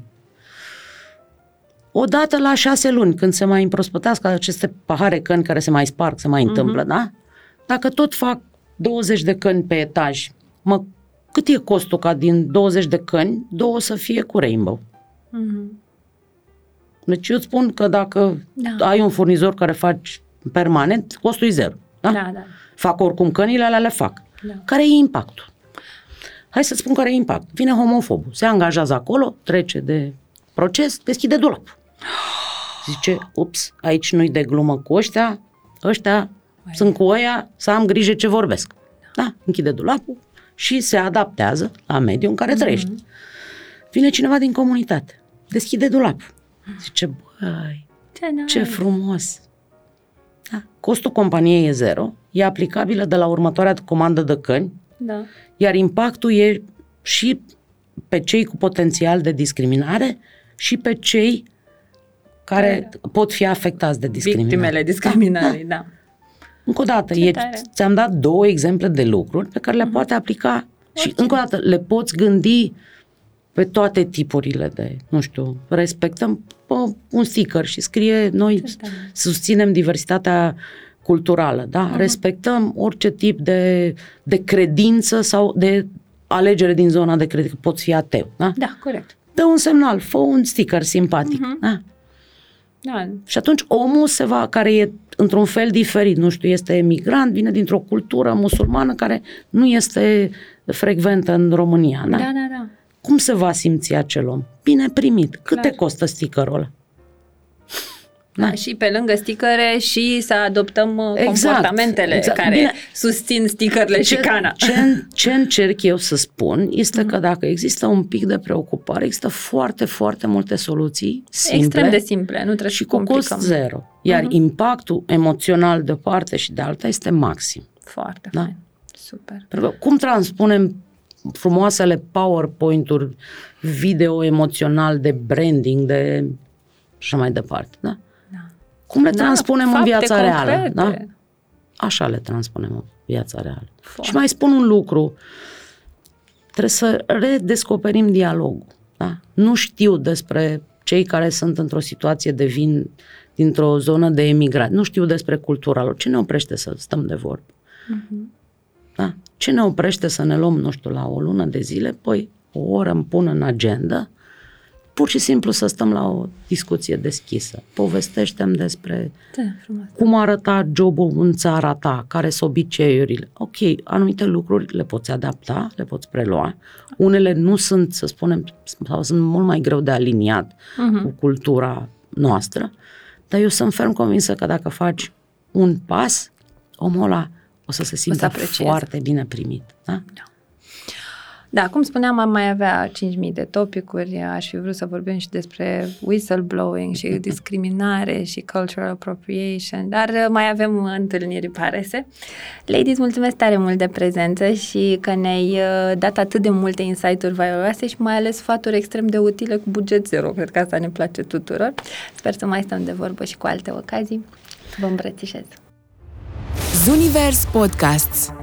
Odată la 6 luni, când se mai împrospătească aceste pahare căni care se mai sparg, se mai întâmplă, da? Dacă tot fac 20 de căni pe etaj, cât e costul ca din 20 de căni, 2 să fie cu rainbow? Deci eu spun că dacă ai un furnizor care faci permanent, costul e zero. Da? Da, da. Fac oricum cănile, alea le fac. Da. Care e impactul? Hai să spun care e impact. Vine homofobul, se angajează acolo, trece de proces, deschide dulap. Zice, ups, aici nu-i de glumă cu ăștia sunt cu ăia, să am grijă ce vorbesc. Da? Închide dulapul și se adaptează la mediul în care trăiești. Vine cineva din comunitate, deschide dulapul. Zice, băi, ce frumos! Da. Costul companiei e zero, e aplicabilă de la următoarea comandă de căni, da. Iar impactul e și pe cei cu potențial de discriminare și pe cei care pot fi afectați de discriminare. Victimele discriminării, da. Încă o dată, ți-am dat 2 exemple de lucruri pe care le poate aplica și încă o dată le poți gândi pe toate tipurile de, nu știu, respectăm un sticker și scrie noi susținem diversitatea culturală, da? Respectăm orice tip de credință sau de alegere din zona de credință, poți fi ateu, da? Da, corect. Dă un semnal, fă un sticker simpatic, da? Da. Și atunci omul care e într-un fel diferit, nu știu, este emigrant, vine dintr-o cultură musulmană care nu este frecventă în România, da? Da, da, da. Cum se va simți acel om? Bine primit. Cât te costă stickerul ăla? Da. Și pe lângă sticăre și să adoptăm comportamentele care susțin sticările și cana. Ce încerc eu să spun este că dacă există un pic de preocupare, există foarte, foarte multe soluții simple. Extrem de simple, nu trebuie și cu cost zero. Iar impactul emoțional de o parte și de alta este maxim. Foarte fain. Super. Cum transpunem frumoasele PowerPoint-uri video emoțional de branding de și mai departe, da? Da. Cum le transpunem în viața reală, da? Așa le transpunem în viața reală. Și mai spun un lucru. Trebuie să redescoperim dialogul, da? Nu știu despre cei care sunt într-o situație de vin dintr-o zonă de emigrat. Nu știu despre cultura lor. Ce ne oprește să stăm de vorbă? Da? Ce ne oprește să ne luăm, nu știu, la o lună de zile, păi o oră îmi pun în agenda, pur și simplu să stăm la o discuție deschisă. Povestește-mi despre cum arăta jobul în țara ta, care sunt obiceiurile. Ok, anumite lucruri le poți adapta, le poți prelua. Unele nu sunt, să spunem, sau sunt mult mai greu de aliniat cu cultura noastră, dar eu sunt ferm convinsă că dacă faci un pas, omul ăla o să se simtă foarte bine primit. Da? Da, cum spuneam, am mai avea 5.000 de topicuri, aș fi vrut să vorbim și despre whistleblowing și discriminare și cultural appropriation, dar mai avem întâlniri, pare se. Ladies, mulțumesc tare mult de prezență și că ne-ai dat atât de multe insight-uri valoroase și mai ales sfaturi extrem de utile cu buget zero, cred că asta ne place tuturor. Sper să mai stăm de vorbă și cu alte ocazii. Vă îmbrățișez! Zunivers Podcasts.